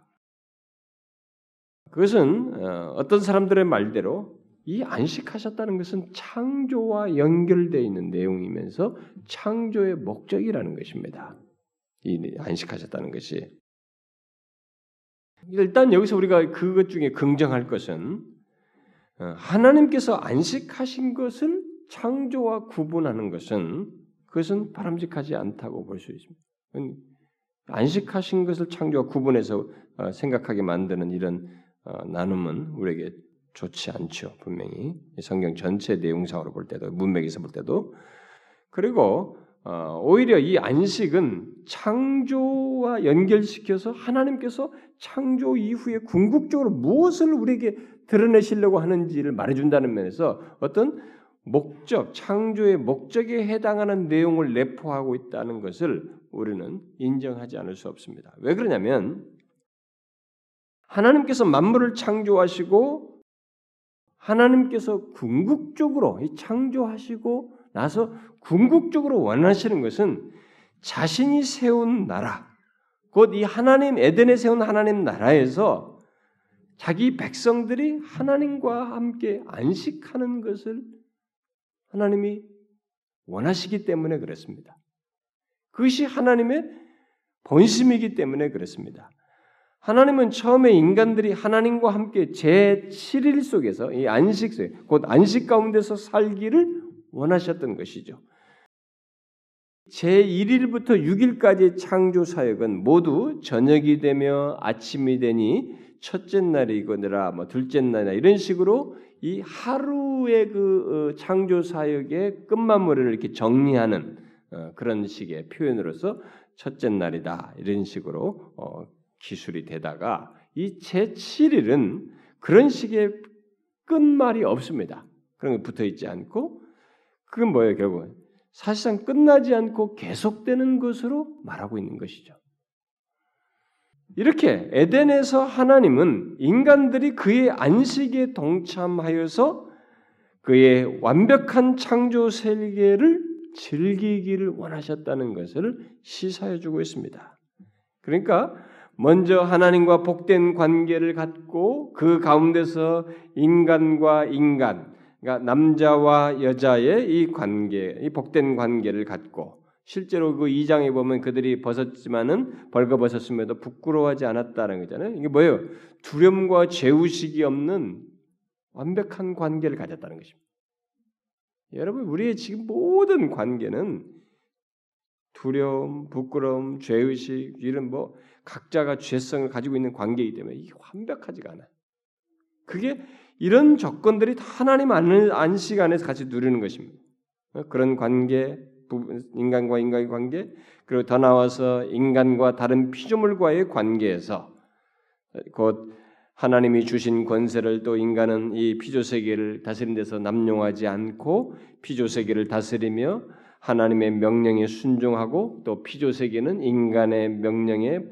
그것은 어떤 사람들의 말대로 이 안식하셨다는 것은 창조와 연결되어 있는 내용이면서 창조의 목적이라는 것입니다. 이 안식하셨다는 것이. 일단 여기서 우리가 그것 중에 긍정할 것은 하나님께서 안식하신 것을 창조와 구분하는 것은 그것은 바람직하지 않다고 볼 수 있습니다. 안식하신 것을 창조와 구분해서 생각하게 만드는 이런 나눔은 우리에게 좋지 않죠. 분명히 성경 전체 내용상으로 볼 때도 문맥에서 볼 때도 그리고 오히려 이 안식은 창조와 연결시켜서 하나님께서 창조 이후에 궁극적으로 무엇을 우리에게 드러내시려고 하는지를 말해준다는 면에서 어떤 목적, 창조의 목적에 해당하는 내용을 내포하고 있다는 것을 우리는 인정하지 않을 수 없습니다. 왜 그러냐면 하나님께서 만물을 창조하시고 하나님께서 궁극적으로 창조하시고 나서 궁극적으로 원하시는 것은 자신이 세운 나라, 곧 이 하나님 에덴에 세운 하나님 나라에서 자기 백성들이 하나님과 함께 안식하는 것을 하나님이 원하시기 때문에 그렇습니다. 그것이 하나님의 본심이기 때문에 그렇습니다. 하나님은 처음에 인간들이 하나님과 함께 제칠 일 속에서 이 안식 속에 곧 안식 가운데서 살기를 원하셨던 것이죠. 제일 일부터 육 일까지의 창조 사역은 모두 저녁이 되며 아침이 되니 첫째 날이 이거니라 뭐 둘째 날이나 이런 식으로 이 하루의 그 창조 사역의 끝마무리를 이렇게 정리하는 그런 식의 표현으로서 첫째 날이다 이런 식으로 어, 기술이 되다가 이 제칠 일은 그런 식의 끝말이 없습니다. 그런 게 붙어 있지 않고 그건 뭐예요 결국은? 사실상 끝나지 않고 계속되는 것으로 말하고 있는 것이죠. 이렇게 에덴에서 하나님은 인간들이 그의 안식에 동참하여서 그의 완벽한 창조 세계를 즐기기를 원하셨다는 것을 시사해주고 있습니다. 그러니까 먼저 하나님과 복된 관계를 갖고 그 가운데서 인간과 인간, 그러니까 남자와 여자의 이 관계, 이 복된 관계를 갖고 실제로 그 이 장에 보면 그들이 벗었지만은 벌거벗었음에도 부끄러워하지 않았다는 거잖아요. 이게 뭐예요? 두려움과 죄의식이 없는 완벽한 관계를 가졌다는 것입니다. 여러분, 우리의 지금 모든 관계는 두려움, 부끄러움, 죄의식 이런 뭐 각자가 죄성을 가지고 있는 관계이기 때문에 이게 완벽하지가 않아요. 그게 이런 조건들이 하나님 안식 안에서 같이 누리는 것입니다. 그런 관계, 인간과 인간의 관계, 그리고 더 나아와서 인간과 다른 피조물과의 관계에서 곧 하나님이 주신 권세를 또 인간은 이 피조세계를 다스리는 데서 남용하지 않고 피조세계를 다스리며 하나님의 명령에 순종하고 또 피조세계는 인간의 명령에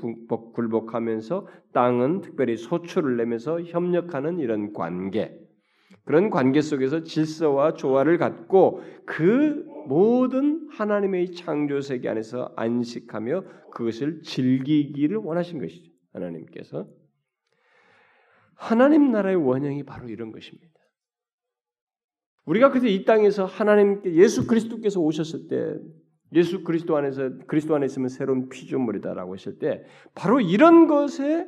굴복하면서 땅은 특별히 소출을 내면서 협력하는 이런 관계 그런 관계 속에서 질서와 조화를 갖고 그 모든 하나님의 창조세계 안에서 안식하며 그것을 즐기기를 원하신 것이죠. 하나님께서 하나님 나라의 원형이 바로 이런 것입니다. 우리가 그때 이 땅에서 하나님께 예수 그리스도께서 오셨을 때 예수 그리스도 안에서 그리스도 안에 있으면 새로운 피조물이다라고 했을 때 바로 이런 것에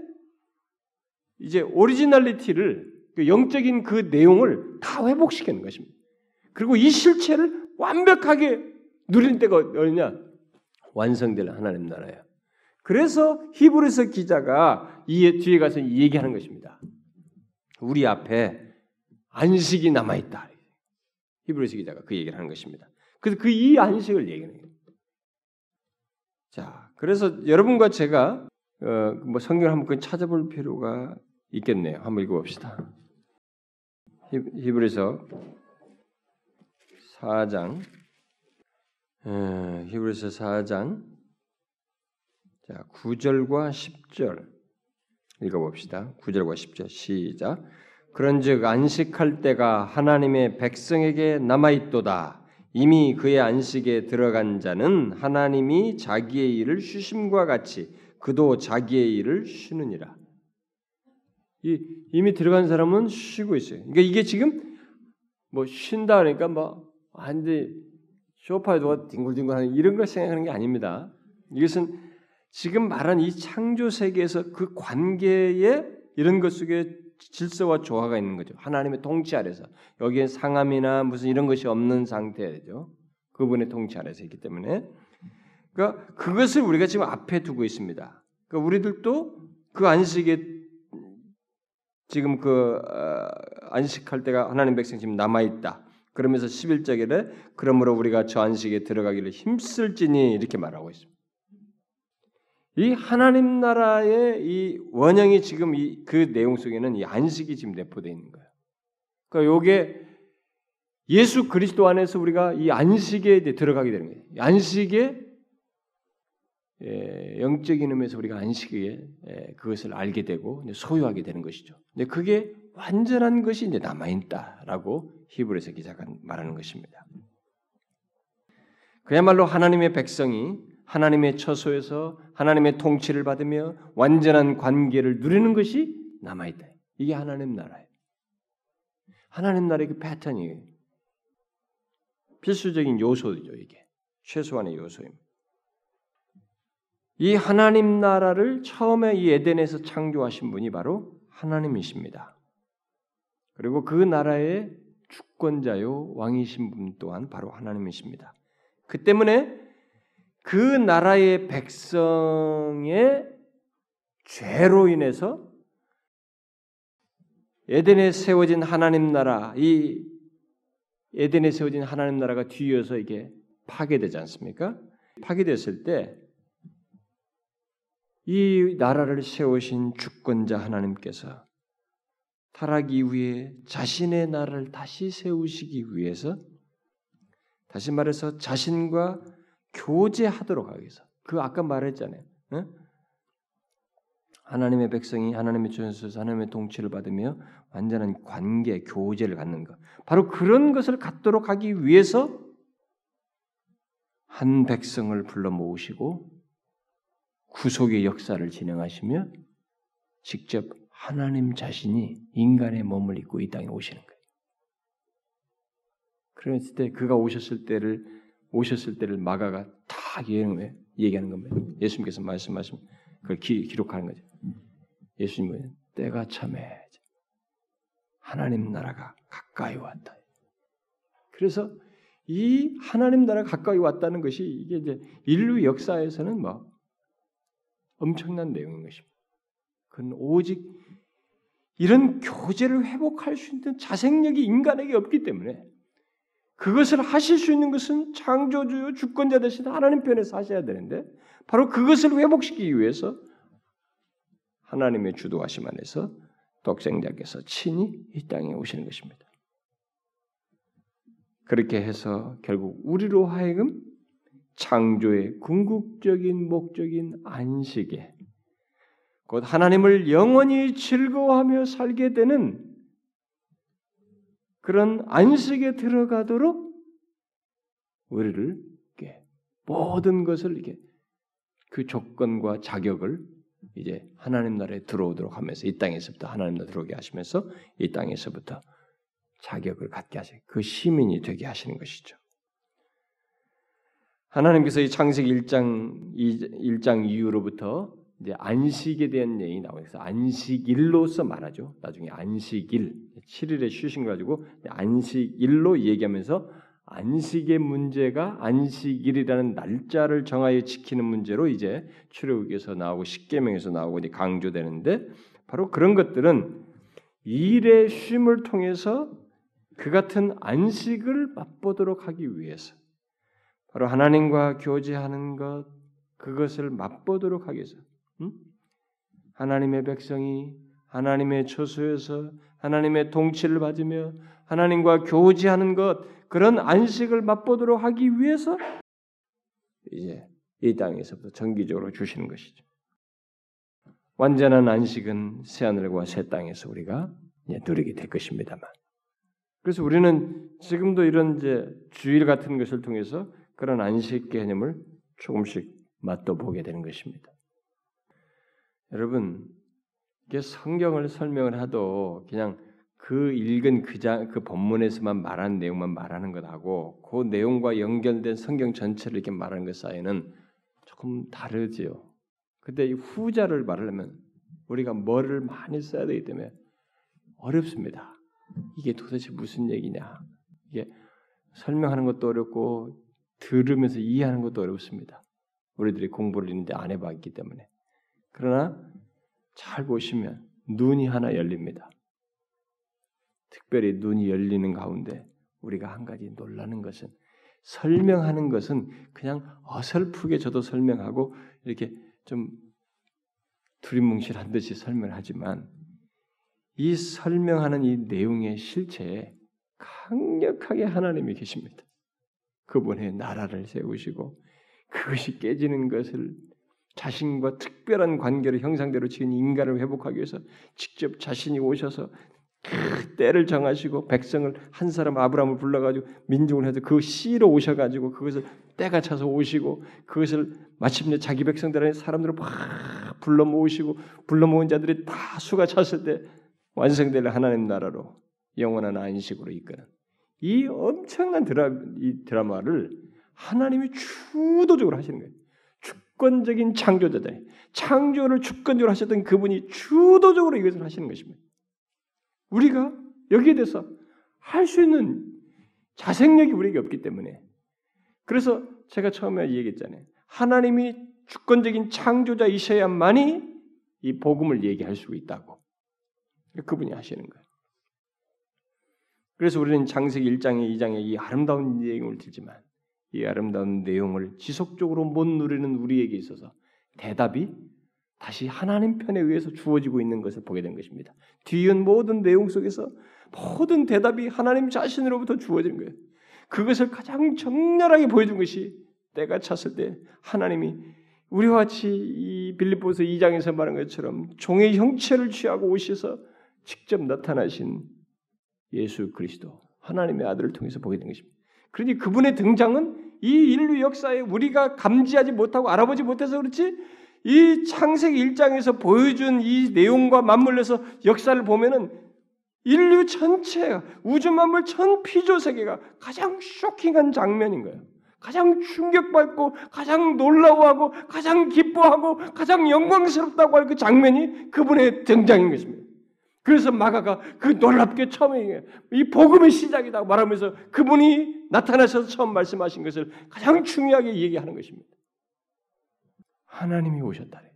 이제 오리지널리티를 영적인 그 내용을 다 회복시키는 것입니다. 그리고 이 실체를 완벽하게 누릴 때가 어디냐? 완성될 하나님 나라예요. 그래서 히브리서 기자가 이 뒤에 가서 얘기하는 것입니다. 우리 앞에 안식이 남아있다. 히브리서 기자가 그 얘기를 하는 것입니다. 그래서 그 이 안식을 얘기하는 거예요. 자, 그래서 여러분과 제가 어, 뭐 성경을 한번 찾아볼 필요가 있겠네요. 한번 읽어봅시다. 히브리서 사 장 음, 히브리서 사 장 자, 구 절과 십 절 읽어봅시다. 구 절과 십 절 시작. 그런즉 안식할 때가 하나님의 백성에게 남아있도다. 이미 그의 안식에 들어간 자는 하나님이 자기의 일을 쉬심과 같이 그도 자기의 일을 쉬느니라. 이, 이미 들어간 사람은 쉬고 있어요. 그러니까 이게 지금 뭐 쉰다 그러니까 뭐 완전히 소파에 누워 뒹굴뒹굴하는 이런 걸 생각하는 게 아닙니다. 이것은 지금 말한 이 창조 세계에서 그 관계에 이런 것 속에 질서와 조화가 있는 거죠. 하나님의 통치 아래서 여기에 상함이나 무슨 이런 것이 없는 상태죠. 그분의 통치 아래서 있기 때문에 그러니까 그것을 우리가 지금 앞에 두고 있습니다. 그러니까 우리들도 그 안식에 지금 그 안식할 때가 하나님 백성 지금 남아 있다. 그러면서 십일 절에 그러므로 우리가 저 안식에 들어가기를 힘쓸지니 이렇게 말하고 있습니다. 이 하나님 나라의 이 원형이 지금 이 그 내용 속에는 이 안식이 지금 내포되어 있는 거예요. 그러니까 요게 예수 그리스도 안에서 우리가 이 안식에 이제 들어가게 되는 거예요. 안식에 예, 영적인 의미에서 우리가 안식에 예, 그것을 알게 되고 소유하게 되는 것이죠. 근데 그게 완전한 것이 이제 남아 있다라고 히브리서 기자가 말하는 것입니다. 그야말로 하나님의 백성이 하나님의 처소에서 하나님의 통치를 받으며 완전한 관계를 누리는 것이 남아있다. 이게 하나님 나라예요. 하나님 나라의 그 패턴이에요. 필수적인 요소죠. 이게 최소한의 요소입니다. 이 하나님 나라를 처음에 이 에덴에서 창조하신 분이 바로 하나님이십니다. 그리고 그 나라의 주권자요 왕이신 분 또한 바로 하나님이십니다. 그 때문에 그 나라의 백성의 죄로 인해서 에덴에 세워진 하나님 나라, 이 에덴에 세워진 하나님 나라가 뒤이어서 이게 파괴되지 않습니까? 파괴됐을 때 이 나라를 세우신 주권자 하나님께서 타락 이후에 자신의 나라를 다시 세우시기 위해서 다시 말해서 자신과 교제하도록 하기 위해서 그 아까 말했잖아요. 네? 하나님의 백성이 하나님의 주권에서 하나님의 통치를 받으며 완전한 관계, 교제를 갖는 것. 바로 그런 것을 갖도록 하기 위해서 한 백성을 불러 모으시고 구속의 역사를 진행하시며 직접 하나님 자신이 인간의 몸을 입고 이 땅에 오시는 거예요. 그랬을 때 그가 오셨을 때를 오셨을 때를 마가가 다 얘기하는 겁니다. 예수님께서 말씀하신 그걸 기, 기록하는 거죠. 예수님은 때가 참에 하나님 나라가 가까이 왔다. 그래서 이 하나님 나라가 가까이 왔다는 것이 이게 이제 인류 역사에서는 뭐 엄청난 내용인 것입니다. 그건 오직 이런 교제를 회복할 수 있는 자생력이 인간에게 없기 때문에 그것을 하실 수 있는 것은 창조주요 주권자 되신 하나님 편에서 하셔야 되는데 바로 그것을 회복시키기 위해서 하나님의 주도하심 안에서 독생자께서 친히 이 땅에 오시는 것입니다. 그렇게 해서 결국 우리로 하여금 창조의 궁극적인 목적인 안식에 곧 하나님을 영원히 즐거워하며 살게 되는 그런 안식에 들어가도록 우리를 이렇게 모든 것을 이렇게 그 조건과 자격을 이제 하나님 나라에 들어오도록 하면서 이 땅에서부터 하나님 나라 들어오게 하시면서 이 땅에서부터 자격을 갖게 하세요. 그 시민이 되게 하시는 것이죠. 하나님께서 이 창세기 일 장 일 장 이후로부터 이제 안식에 대한 얘기 나와서 안식일로서 말하죠. 나중에 안식일, 칠 일의 쉬신 가지고 안식일로 얘기하면서 안식의 문제가 안식일이라는 날짜를 정하여 지키는 문제로 이제 출애굽기에서 나오고 십계명에서 나오고 이제 강조되는데, 바로 그런 것들은 일의 쉼을 통해서 그 같은 안식을 맛보도록 하기 위해서, 바로 하나님과 교제하는 것, 그것을 맛보도록 하기 위해서, 응? 하나님의 백성이 하나님의 처소에서 하나님의 통치를 받으며 하나님과 교제하는 것, 그런 안식을 맛보도록 하기 위해서 이제 이 땅에서부터 정기적으로 주시는 것이죠. 완전한 안식은 새 하늘과 새 땅에서 우리가 이제 누리게 될 것입니다만, 그래서 우리는 지금도 이런 이제 주일 같은 것을 통해서 그런 안식 개념을 조금씩 맛도 보게 되는 것입니다. 여러분, 이게 성경을 설명을 하도 그냥 그 읽은 그장 그 본문에서만 말한 내용만 말하는 것하고 그 내용과 연결된 성경 전체를 이렇게 말하는 것 사이에는 조금 다르지요. 근데 이 후자를 말하려면 우리가 뭐를 많이 써야 되기 때문에 어렵습니다. 이게 도대체 무슨 얘기냐? 이게 설명하는 것도 어렵고 들으면서 이해하는 것도 어렵습니다. 우리들이 공부를 있는데 안 해봤기 때문에. 그러나 잘 보시면 눈이 하나 열립니다. 특별히 눈이 열리는 가운데 우리가 한 가지 놀라는 것은, 설명하는 것은 그냥 어설프게 저도 설명하고 이렇게 좀 두리뭉실한 듯이 설명하지만, 이 설명하는 이 내용의 실체에 강력하게 하나님이 계십니다. 그분의 나라를 세우시고 그것이 깨지는 것을 자신과 특별한 관계를 형상대로 지은 인간을 회복하기 위해서 직접 자신이 오셔서 그 때를 정하시고 백성을 한 사람 아브라함을 불러가지고 민족을 해서 그 씨로 오셔가지고 그것을 때가 차서 오시고 그것을 마침내 자기 백성들 안에 사람들을 막 불러 모으시고 불러 모은 자들이 다 수가 찼을 때 완성될 하나님 나라로 영원한 안식으로 이끄는 이 엄청난 드라, 이 드라마를 하나님이 주도적으로 하시는 거예요. 주권적인 창조자잖아요. 창조를 주권적으로 하셨던 그분이 주도적으로 이것을 하시는 것입니다. 우리가 여기에 대해서 할 수 있는 자생력이 우리에게 없기 때문에, 그래서 제가 처음에 얘기했잖아요. 하나님이 주권적인 창조자이셔야만이 이 복음을 얘기할 수 있다고. 그분이 하시는 거예요. 그래서 우리는 창세기 일 장에 이 장에 이 아름다운 내용을 들지만 이 아름다운 내용을 지속적으로 못 누리는 우리에게 있어서 대답이 다시 하나님 편에 의해서 주어지고 있는 것을 보게 된 것입니다. 뒤은 모든 내용 속에서 모든 대답이 하나님 자신으로부터 주어진 거예요. 그것을 가장 적나라하게 보여준 것이 때가 찼을 때 하나님이 우리와 같이 이 빌립보서 이 장에서 말한 것처럼 종의 형체를 취하고 오셔서 직접 나타나신 예수 그리스도 하나님의 아들을 통해서 보게 된 것입니다. 그러니 그분의 등장은 이 인류 역사에 우리가 감지하지 못하고 알아보지 못해서 그렇지, 이 창세기 일 장에서 보여준 이 내용과 맞물려서 역사를 보면은 인류 전체가, 우주 만물 전 피조 세계가 가장 쇼킹한 장면인 거예요. 가장 충격받고 가장 놀라워하고 가장 기뻐하고 가장 영광스럽다고 할 그 장면이 그분의 등장인 것입니다. 그래서 마가가 그 놀랍게 처음에 이 복음의 시작이다 말하면서 그분이 나타나셔서 처음 말씀하신 것을 가장 중요하게 얘기하는 것입니다. 하나님이 오셨다네.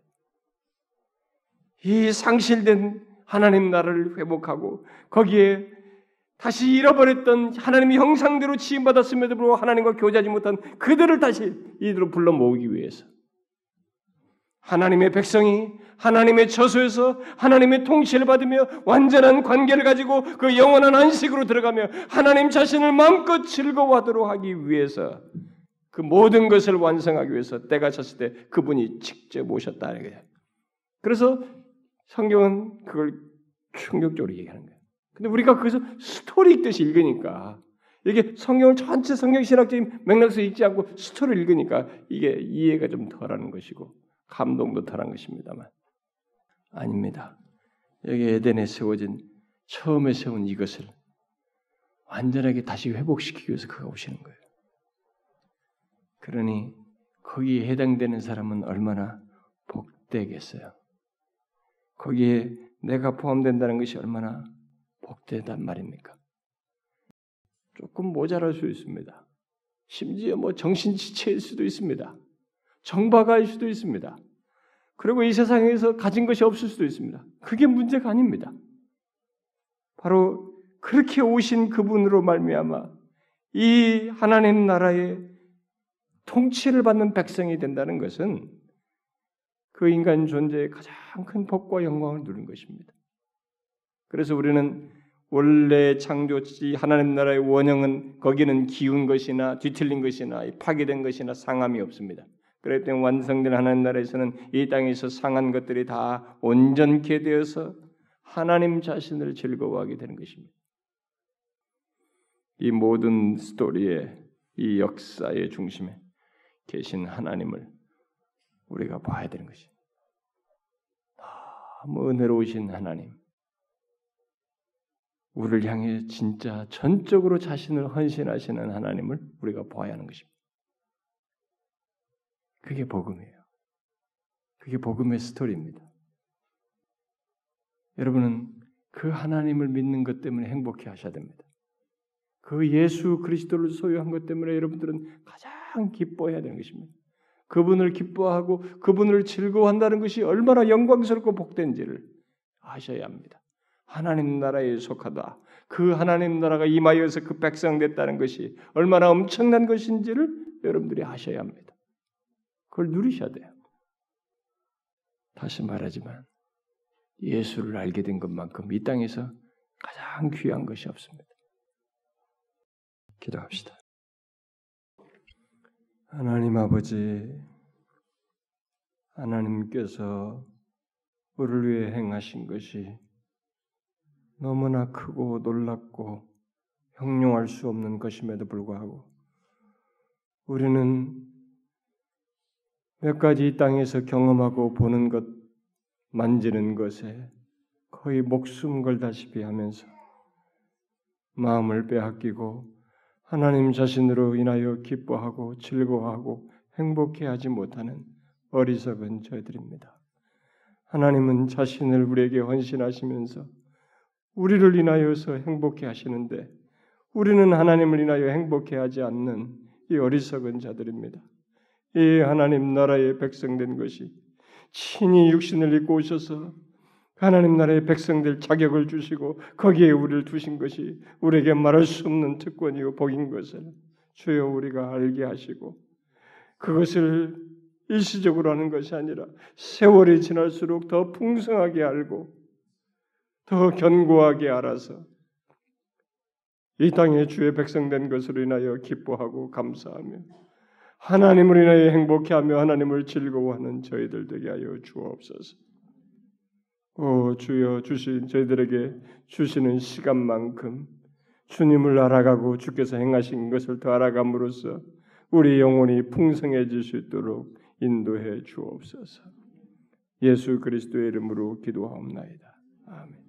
이 상실된 하나님 나라를 회복하고 거기에 다시 잃어버렸던 하나님의 형상대로 지음받았음에도 불구하고 하나님과 교제하지 못한 그들을 다시 이들로 불러 모으기 위해서 하나님의 백성이 하나님의 처소에서 하나님의 통치를 받으며 완전한 관계를 가지고 그 영원한 안식으로 들어가며 하나님 자신을 마음껏 즐거워하도록 하기 위해서 그 모든 것을 완성하기 위해서 때가 찼을 때 그분이 직접 오셨다. 그래서 성경은 그걸 충격적으로 얘기하는 거예요. 근데 우리가 거기서 스토리 읽듯이 읽으니까, 이게 성경을 전체 성경신학적인 맥락에서 읽지 않고 스토리를 읽으니까 이게 이해가 좀 덜한 것이고 감동도 덜한 것입니다만, 아닙니다. 여기 에덴에 세워진, 처음에 세운 이것을 완전하게 다시 회복시키기 위해서 그가 오시는 거예요. 그러니 거기에 해당되는 사람은 얼마나 복되겠어요. 거기에 내가 포함된다는 것이 얼마나 복되단 말입니까? 조금 모자랄 수 있습니다. 심지어 뭐 정신지체일 수도 있습니다. 정박할 수도 있습니다. 그리고 이 세상에서 가진 것이 없을 수도 있습니다. 그게 문제가 아닙니다. 바로 그렇게 오신 그분으로 말미암아 이 하나님 나라의 통치를 받는 백성이 된다는 것은 그 인간 존재의 가장 큰 복과 영광을 누린 것입니다. 그래서 우리는 원래 창조지 하나님 나라의 원형은 거기는 기운 것이나 뒤틀린 것이나 파괴된 것이나 상함이 없습니다. 그랬기 때문에 완성된 하나님 나라에서는 이 땅에서 상한 것들이 다 온전케 되어서 하나님 자신을 즐거워하게 되는 것입니다. 이 모든 스토리에, 이 역사의 중심에 계신 하나님을 우리가 봐야 되는 것입니다. 너무 은혜로우신 하나님, 우리를 향해 진짜 전적으로 자신을 헌신하시는 하나님을 우리가 봐야 하는 것입니다. 그게 복음이에요. 그게 복음의 스토리입니다. 여러분은 그 하나님을 믿는 것 때문에 행복해 하셔야 됩니다. 그 예수 그리스도를 소유한 것 때문에 여러분들은 가장 기뻐해야 되는 것입니다. 그분을 기뻐하고 그분을 즐거워한다는 것이 얼마나 영광스럽고 복된지를 아셔야 합니다. 하나님 나라에 속하다. 그 하나님 나라가 임하여서 그 백성 됐다는 것이 얼마나 엄청난 것인지를 여러분들이 아셔야 합니다. 그걸 누리셔야 돼요. 다시 말하지만 예수를 알게 된 것만큼 이 땅에서 가장 귀한 것이 없습니다. 기도합시다. 하나님 아버지, 하나님께서 우리를 위해 행하신 것이 너무나 크고 놀랍고 형용할 수 없는 것임에도 불구하고 우리는 몇 가지 이 땅에서 경험하고 보는 것, 만지는 것에 거의 목숨 걸다시피 하면서 마음을 빼앗기고 하나님 자신으로 인하여 기뻐하고 즐거워하고 행복해하지 못하는 어리석은 저희들입니다. 하나님은 자신을 우리에게 헌신하시면서 우리를 인하여서 행복해하시는데 우리는 하나님을 인하여 행복해하지 않는 이 어리석은 자들입니다. 이 하나님 나라의 백성된 것이 친히 육신을 입고 오셔서 하나님 나라의 백성될 자격을 주시고 거기에 우리를 두신 것이 우리에게 말할 수 없는 특권이요 복인 것을 주여 우리가 알게 하시고 그것을 일시적으로 하는 것이 아니라 세월이 지날수록 더 풍성하게 알고 더 견고하게 알아서 이 땅에 주의 백성된 것으로 인하여 기뻐하고 감사하며 하나님을 인하여 행복해하며 하나님을 즐거워하는 저희들 되게 하여 주옵소서. 오 주여, 주신 저희들에게 주시는 시간만큼 주님을 알아가고 주께서 행하신 것을 더 알아감으로써 우리 영혼이 풍성해질 수 있도록 인도해 주옵소서. 예수 그리스도의 이름으로 기도하옵나이다. 아멘.